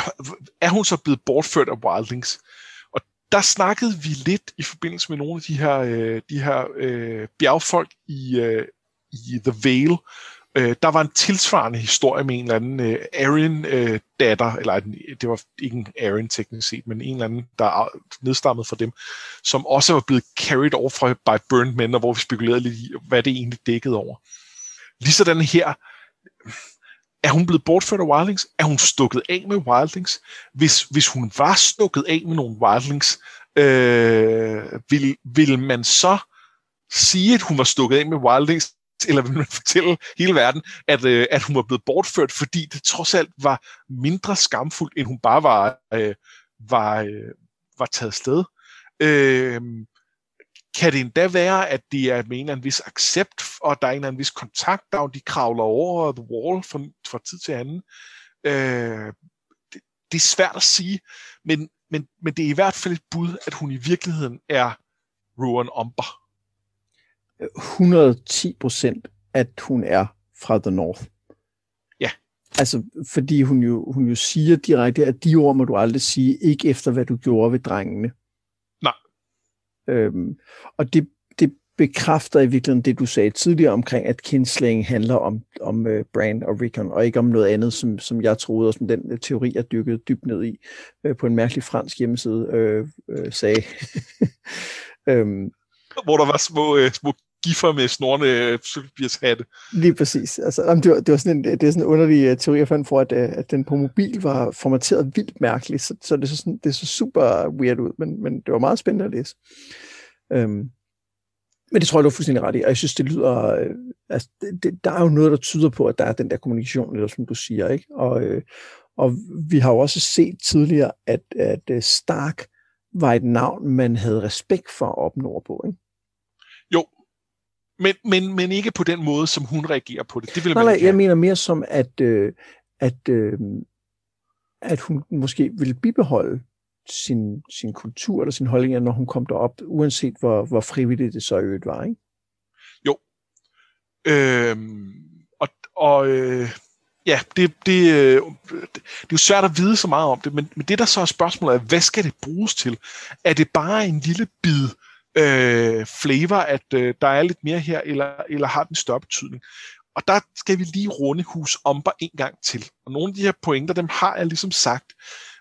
er hun så blevet bortført af wildlings? Og der snakkede vi lidt i forbindelse med nogle af de her, de her øh, bjergfolk i, øh, i The Vale. Øh, der var en tilsvarende historie med en eller anden øh, Arryn-datter, øh, eller det var ikke en Arryn teknisk set, men en eller anden, der er nedstammet fra dem, som også var blevet carried over fra by burned men, og hvor vi spekulerede lidt i, hvad det egentlig dækkede over. Ligesådan her, er hun blevet bortført af wildlings? Er hun stukket af med wildlings? Hvis, hvis hun var stukket af med nogle wildlings, øh, ville, ville man så sige, at hun var stukket af med wildlings, eller vil man fortælle hele verden, at, øh, at hun var blevet bortført, fordi det trods alt var mindre skamfuldt, end hun bare var, øh, var, øh, var taget sted. Øh, kan det endda være, at det er med en eller anden vis accept, og der er en eller anden vis kontakt, der de kravler over the wall fra, fra tid til anden? Øh, det, det er svært at sige, men, men, men det er i hvert fald et bud, at hun i virkeligheden er Rowan Umber. hundrede og ti procent, at hun er fra The North. Ja. Altså, fordi hun jo, hun jo siger direkte, at de ord må du aldrig sige, ikke efter hvad du gjorde ved drengene. Nej. Øhm, og det, det bekræfter i virkeligheden det, du sagde tidligere omkring, at kindslægen handler om, om uh, Bran og Rickon, og ikke om noget andet, som, som jeg troede, og som den uh, teori er dykket dybt ned i, uh, på en mærkelig fransk hjemmeside, uh, uh, sagde. øhm, Hvor der var små, uh, små giffer med snorende cykelbjershatte. Lige præcis. Altså, det, var, det, var sådan en, det er sådan en underlig teori, jeg fandt for, at, at den på mobil var formateret vildt mærkeligt, så, så det, så sådan, det så super weird ud, men, men det var meget spændende at læse. Øhm, men det tror jeg, du er fuldstændig ret i, og jeg synes, det lyder... Øh, altså, det, det, der er jo noget, der tyder på, at der er den der kommunikation, eller som du siger, ikke? Og, øh, og vi har jo også set tidligere, at, at Stark var et navn, man havde respekt for at opnå på, ikke? Jo, men, men, men ikke på den måde, som hun reagerer på det. Det ville nej, man ikke jeg have. Mener mere som, at, øh, at, øh, at hun måske ville bibeholde sin, sin kultur eller sin holdninger, når hun kom derop, uanset hvor, hvor frivilligt det så øvrigt var, ikke? Jo. Øhm, og og øh, ja, det, det, øh, det, det er jo svært at vide så meget om det, men, men det der så er spørgsmålet er, hvad skal det bruges til? Er det bare en lille bid Øh, flavor, at øh, der er lidt mere her, eller, eller har den større betydning. Og der skal vi lige runde hus Umber en gang til. Og nogle af de her pointer, dem har jeg ligesom sagt.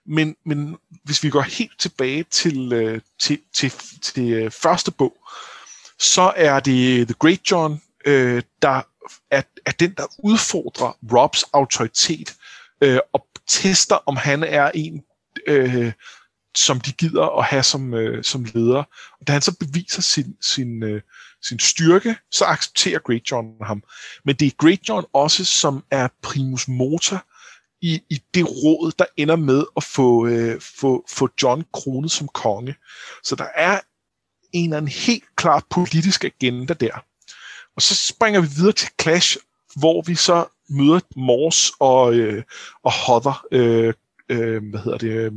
Men, men hvis vi går helt tilbage til, øh, til, til, til, til øh, første bog, så er det The Great Jon, øh, der er, er den, der udfordrer Robs autoritet øh, og tester, om han er en... Øh, som de gider at have som, øh, som leder. Og da han så beviser sin, sin, øh, sin styrke, så accepterer Great Jon ham. Men det er Great Jon også, som er primus motor i, i det råd, der ender med at få, øh, få, få Jon kronet som konge. Så der er en eller anden helt klar politisk agenda der. Og så springer vi videre til Clash, hvor vi så møder Mors og, øh, og Hodder, øh, øh, hvad hedder det... Øh,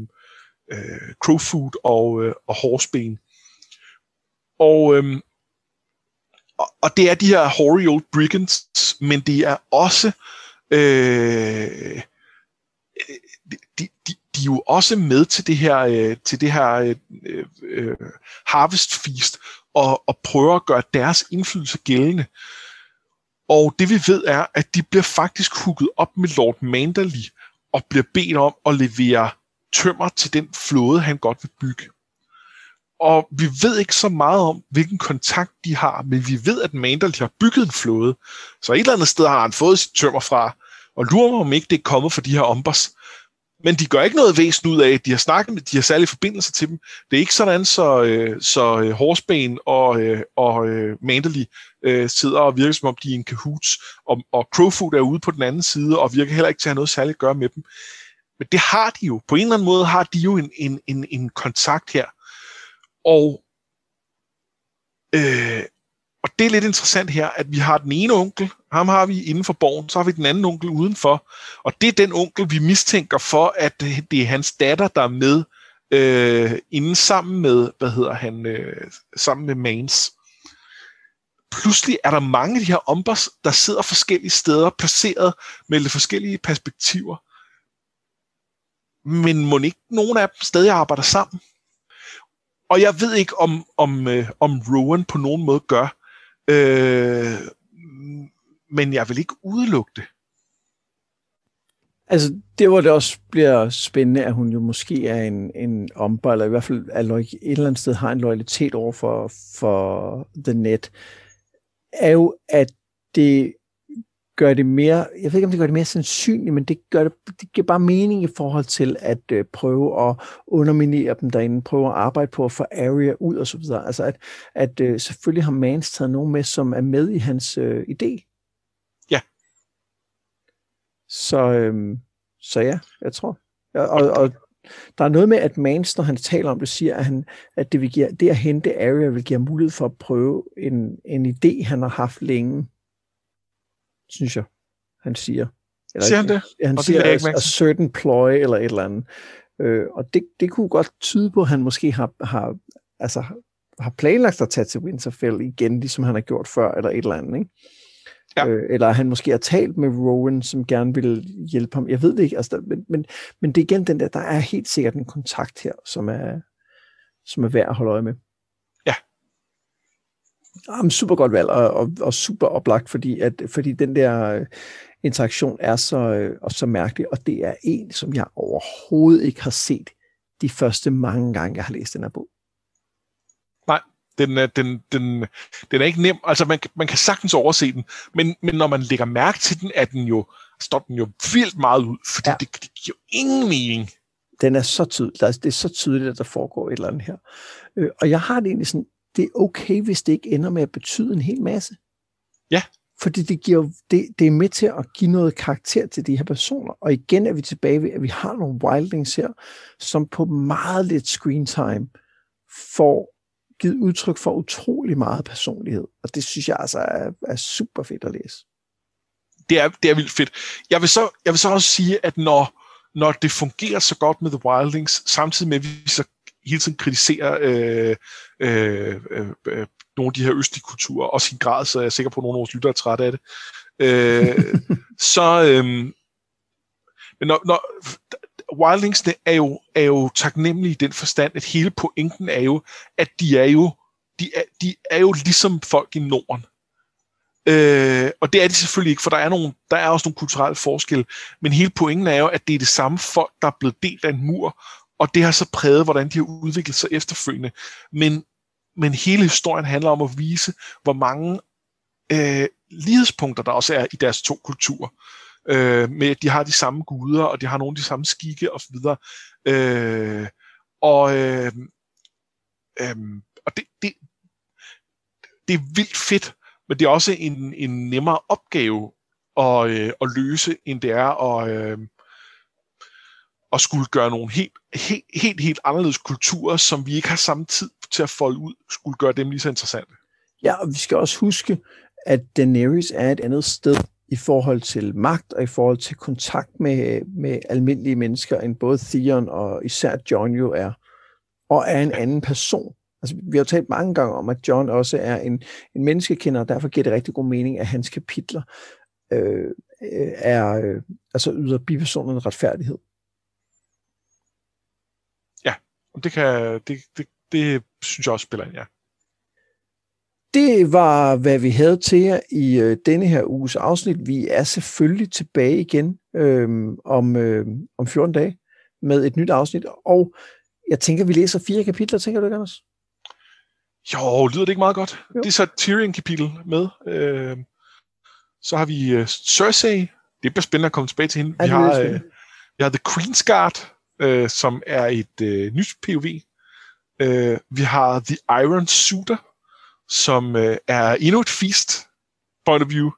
Uh, Crowfoot og, uh, og Horseben. Og, øhm, og, og det er de her hoary old brigands, men det er også øh, de, de, de er jo også med til det her, øh, til det her øh, øh, Harvest Feast og, og prøver at gøre deres indflydelse gældende. Og det vi ved er, at de bliver faktisk hooket op med Lord Manderly og bliver bedt om at levere tømmer til den flåde, han godt vil bygge. Og vi ved ikke så meget om, hvilken kontakt de har, men vi ved, at Manderly har bygget en flåde, så et eller andet sted har han fået sit tømmer fra, og lurer mig, om ikke det er kommet fra de her Umbers. Men de gør ikke noget væsen ud af, de har snakket med, de har særlige forbindelser til dem. Det er ikke sådan, så, øh, så øh, Horsebane og, øh, og øh, Manderly øh, sidder og virker, som om de er en kahoots, og, og Crowfoot er ude på den anden side, og virker heller ikke til at have noget særligt at gøre med dem. Men det har de jo. På en eller anden måde har de jo en, en, en, en kontakt her. Og, øh, og det er lidt interessant her, at vi har den ene onkel, ham har vi inden for borgen, så har vi den anden onkel udenfor. Og det er den onkel, vi mistænker for, at det er hans datter, der er med øh, inden sammen med, hvad hedder han, øh, sammen med Mans. Pludselig er der mange af de her Umbers, der sidder forskellige steder, placeret med lidt forskellige perspektiver. Men må ikke nogen af dem stadig arbejder sammen. Og jeg ved ikke, om, om, øh, om Rowan på nogen måde gør. Øh, men jeg vil ikke udelukke det. Altså, det hvor det også bliver spændende, at hun jo måske er en, en omber, eller i hvert fald er log- et eller andet sted har en loyalitet over for, for The Net, er jo, at det... gør det mere, jeg ved ikke, om det gør det mere sandsynligt, men det, gør det, det giver bare mening i forhold til at øh, prøve at underminere dem derinde, prøve at arbejde på at få Arya ud og så videre. Altså at, at øh, selvfølgelig har Mans taget nogen med, som er med i hans øh, idé. Ja. Så, øh, så ja, jeg tror. Og, og, og der er noget med, at Mans, når han taler om det, siger, at, han, at det, vil give, det at hente Arya vil give mulighed for at prøve en, en idé, han har haft længe. Synes jeg, han siger. Eller, siger han det? Han og siger det, altså, a certain ploy, eller et eller andet. Øh, og det, det kunne godt tyde på, at han måske har, har, altså, har planlagt at tage til Winterfell igen, ligesom han har gjort før, eller et eller andet, ikke? Ja. Øh, eller han måske har talt med Rowan, som gerne vil hjælpe ham. Jeg ved det ikke, altså, der, men, men, men det er igen den der, der er helt sikkert en kontakt her, som er, som er værd at holde øje med. Ja. Jamen, super godt valg, og, og, og super oplagt, fordi, at, fordi den der interaktion er så, og så mærkelig, og det er en, som jeg overhovedet ikke har set de første mange gange, jeg har læst den her bog. Nej, den er, den, den, den er ikke nem. Altså, man, man kan sagtens overse den, men, men når man lægger mærke til den, er den jo, står den jo vildt meget ud, fordi ja. det, det giver jo ingen mening. Den er så tydelig. Det er så tydeligt, at der foregår et eller andet her. Og jeg har det egentlig sådan, det er okay, hvis det ikke ender med at betyde en hel masse. Ja. Fordi det, giver, det, det er med til at give noget karakter til de her personer. Og igen er vi tilbage ved, at vi har nogle wildlings her, som på meget lidt screentime får givet udtryk for utrolig meget personlighed. Og det synes jeg altså er, er super fedt at læse. Det er, det er vildt fedt. Jeg vil så, jeg vil så også sige, at når, når det fungerer så godt med The Wildlings, samtidig med, at vi så hele tiden kritiserer øh, øh, øh, nogle af de her østlige kulturer, også i grad, så er jeg sikker på, at nogle af vores lyttere er trætte af det. Øh, så, øh, men når, når, Wildlingsene er jo, er jo taknemmelige i den forstand, at hele pointen er jo, at de er jo, de er, de er jo ligesom folk i Norden. Øh, og det er de selvfølgelig ikke, for der er, nogle, der er også nogle kulturelle forskelle, men hele pointen er jo, at det er det samme folk, der er blevet delt af en mur, og det har så præget, hvordan de har udviklet sig efterfølgende. Men, men hele historien handler om at vise, hvor mange øh, lighedspunkter der også er i deres to kulturer. Øh, med at de har de samme guder, og de har nogle af de samme skikke osv. Øh, og øh, øh, og det, det, det er vildt fedt, men det er også en, en nemmere opgave at, øh, at løse, end det er at, øh, at skulle gøre nogle helt, helt, helt, helt anderledes kulturer, som vi ikke har samme tid til at folde ud, skulle gøre dem lige så interessante. Ja, og vi skal også huske, at Daenerys er et andet sted i forhold til magt og i forhold til kontakt med, med almindelige mennesker, end både Theon og især Jon jo er, og er en anden person. Altså, vi har jo talt mange gange om, at Jon også er en, en menneskekender, og derfor giver det rigtig god mening, at hans kapitler øh, er, øh, altså yder bipersonen retfærdighed. Ja, det, kan, det, det, det synes jeg også spiller ind, ja. Det var, hvad vi havde til jer i øh, denne her uges afsnit. Vi er selvfølgelig tilbage igen øh, om, øh, om fjorten dage med et nyt afsnit, og jeg tænker, vi læser fire kapitler, tænker du ikke, Anders? Jo, lyder det ikke meget godt? Jo. Det er så Tyrion-kapitel med. Øh, så har vi øh, Cersei. Det bliver spændende at komme tilbage til hende. Vi har, øh, vi har The Queen's Guard, øh, som er et øh, nyt P O V. Øh, vi har The Iron Suitor, som øh, er endnu et feast point of view.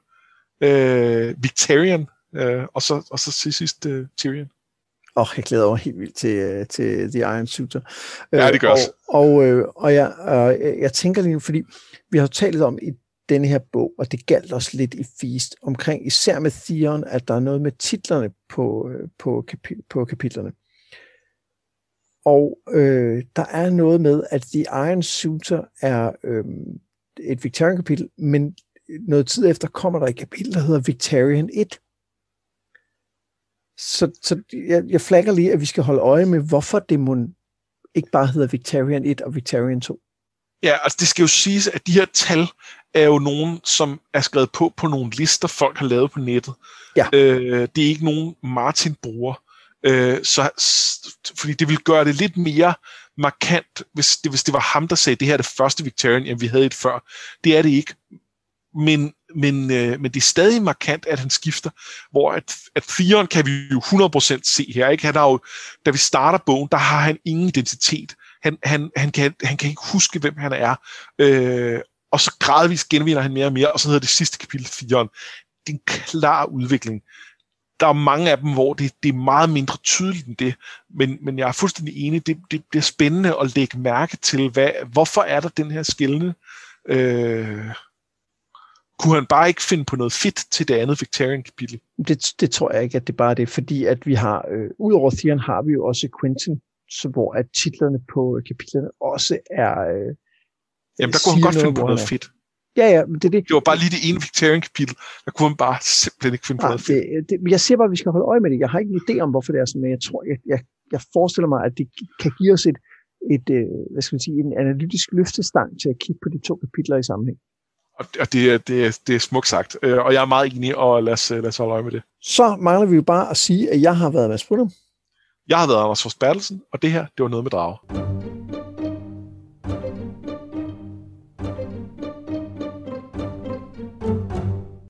Øh, Victarion, øh, og, så, og så til sidst øh, Tyrion. Åh, oh, jeg glæder mig helt vildt til, til The Iron Suitor. Ja, det gør også. Og, og, og, jeg, og jeg tænker lige nu, fordi vi har talt om i denne her bog, og det galt også lidt i Feast, omkring især med Theon, at der er noget med titlerne på, på, kapi- på kapitlerne. Og øh, der er noget med, at The Iron Suitor er øh, et Victarion-kapitel, men noget tid efter kommer der et kapitel, der hedder Victarion et. Så, så jeg, jeg flagger lige, at vi skal holde øje med, hvorfor det må ikke bare hedder Victarion et og Victarion to. Ja, altså det skal jo siges, at de her tal er jo nogen, som er skrevet på på nogle lister, folk har lavet på nettet. Ja. Øh, det er ikke nogen, Martin bruger. Øh, så, fordi det ville gøre det lidt mere markant, hvis det, hvis det var ham, der sagde, det her er det første Victarion, end vi havde et før. Det er det ikke. Men, men, øh, men det er stadig markant, at han skifter, hvor at, at Theon kan vi jo hundrede procent se her. Ikke? Han har jo, da vi starter bogen, der har han ingen identitet. Han, han, han, kan, han kan ikke huske, hvem han er. Øh, og så gradvist genvinder han mere og mere, og så hedder det sidste kapitel Theon. Det er en klar udvikling. Der er mange af dem, hvor det, det er meget mindre tydeligt end det, men, men jeg er fuldstændig enig, det, det bliver spændende at lægge mærke til, hvad, hvorfor er der den her skelne øh, Kunne han bare ikke finde på noget fedt til det andet Victarion-kapitel? Det, det tror jeg ikke, at det bare er det, fordi at vi har, øh, udover Theon har vi jo også Quentyn, så hvor at titlerne på kapitlerne også er... Øh, Jamen, der kunne han godt noget, finde på noget fedt. Ja, ja, men det er det. Det var bare lige det ene Victarion-kapitel, der kunne han bare simpelthen ikke finde på ja, noget fedt. Det, det, jeg siger bare, at vi skal holde øje med det. Jeg har ikke en idé om, hvorfor det er sådan, men jeg tror, jeg, jeg, jeg forestiller mig, at det kan give os et, et øh, hvad skal man sige, en analytisk løftestang til at kigge på de to kapitler i sammenhæng. Og det er, det, er, det er smukt sagt. Og jeg er meget enig, og lad os, lad os holde øje med det. Så mangler vi jo bare at sige, at jeg har været Mads Brunner. Jeg har været Anders Fors Bertelsen, og det her, det var noget med drager.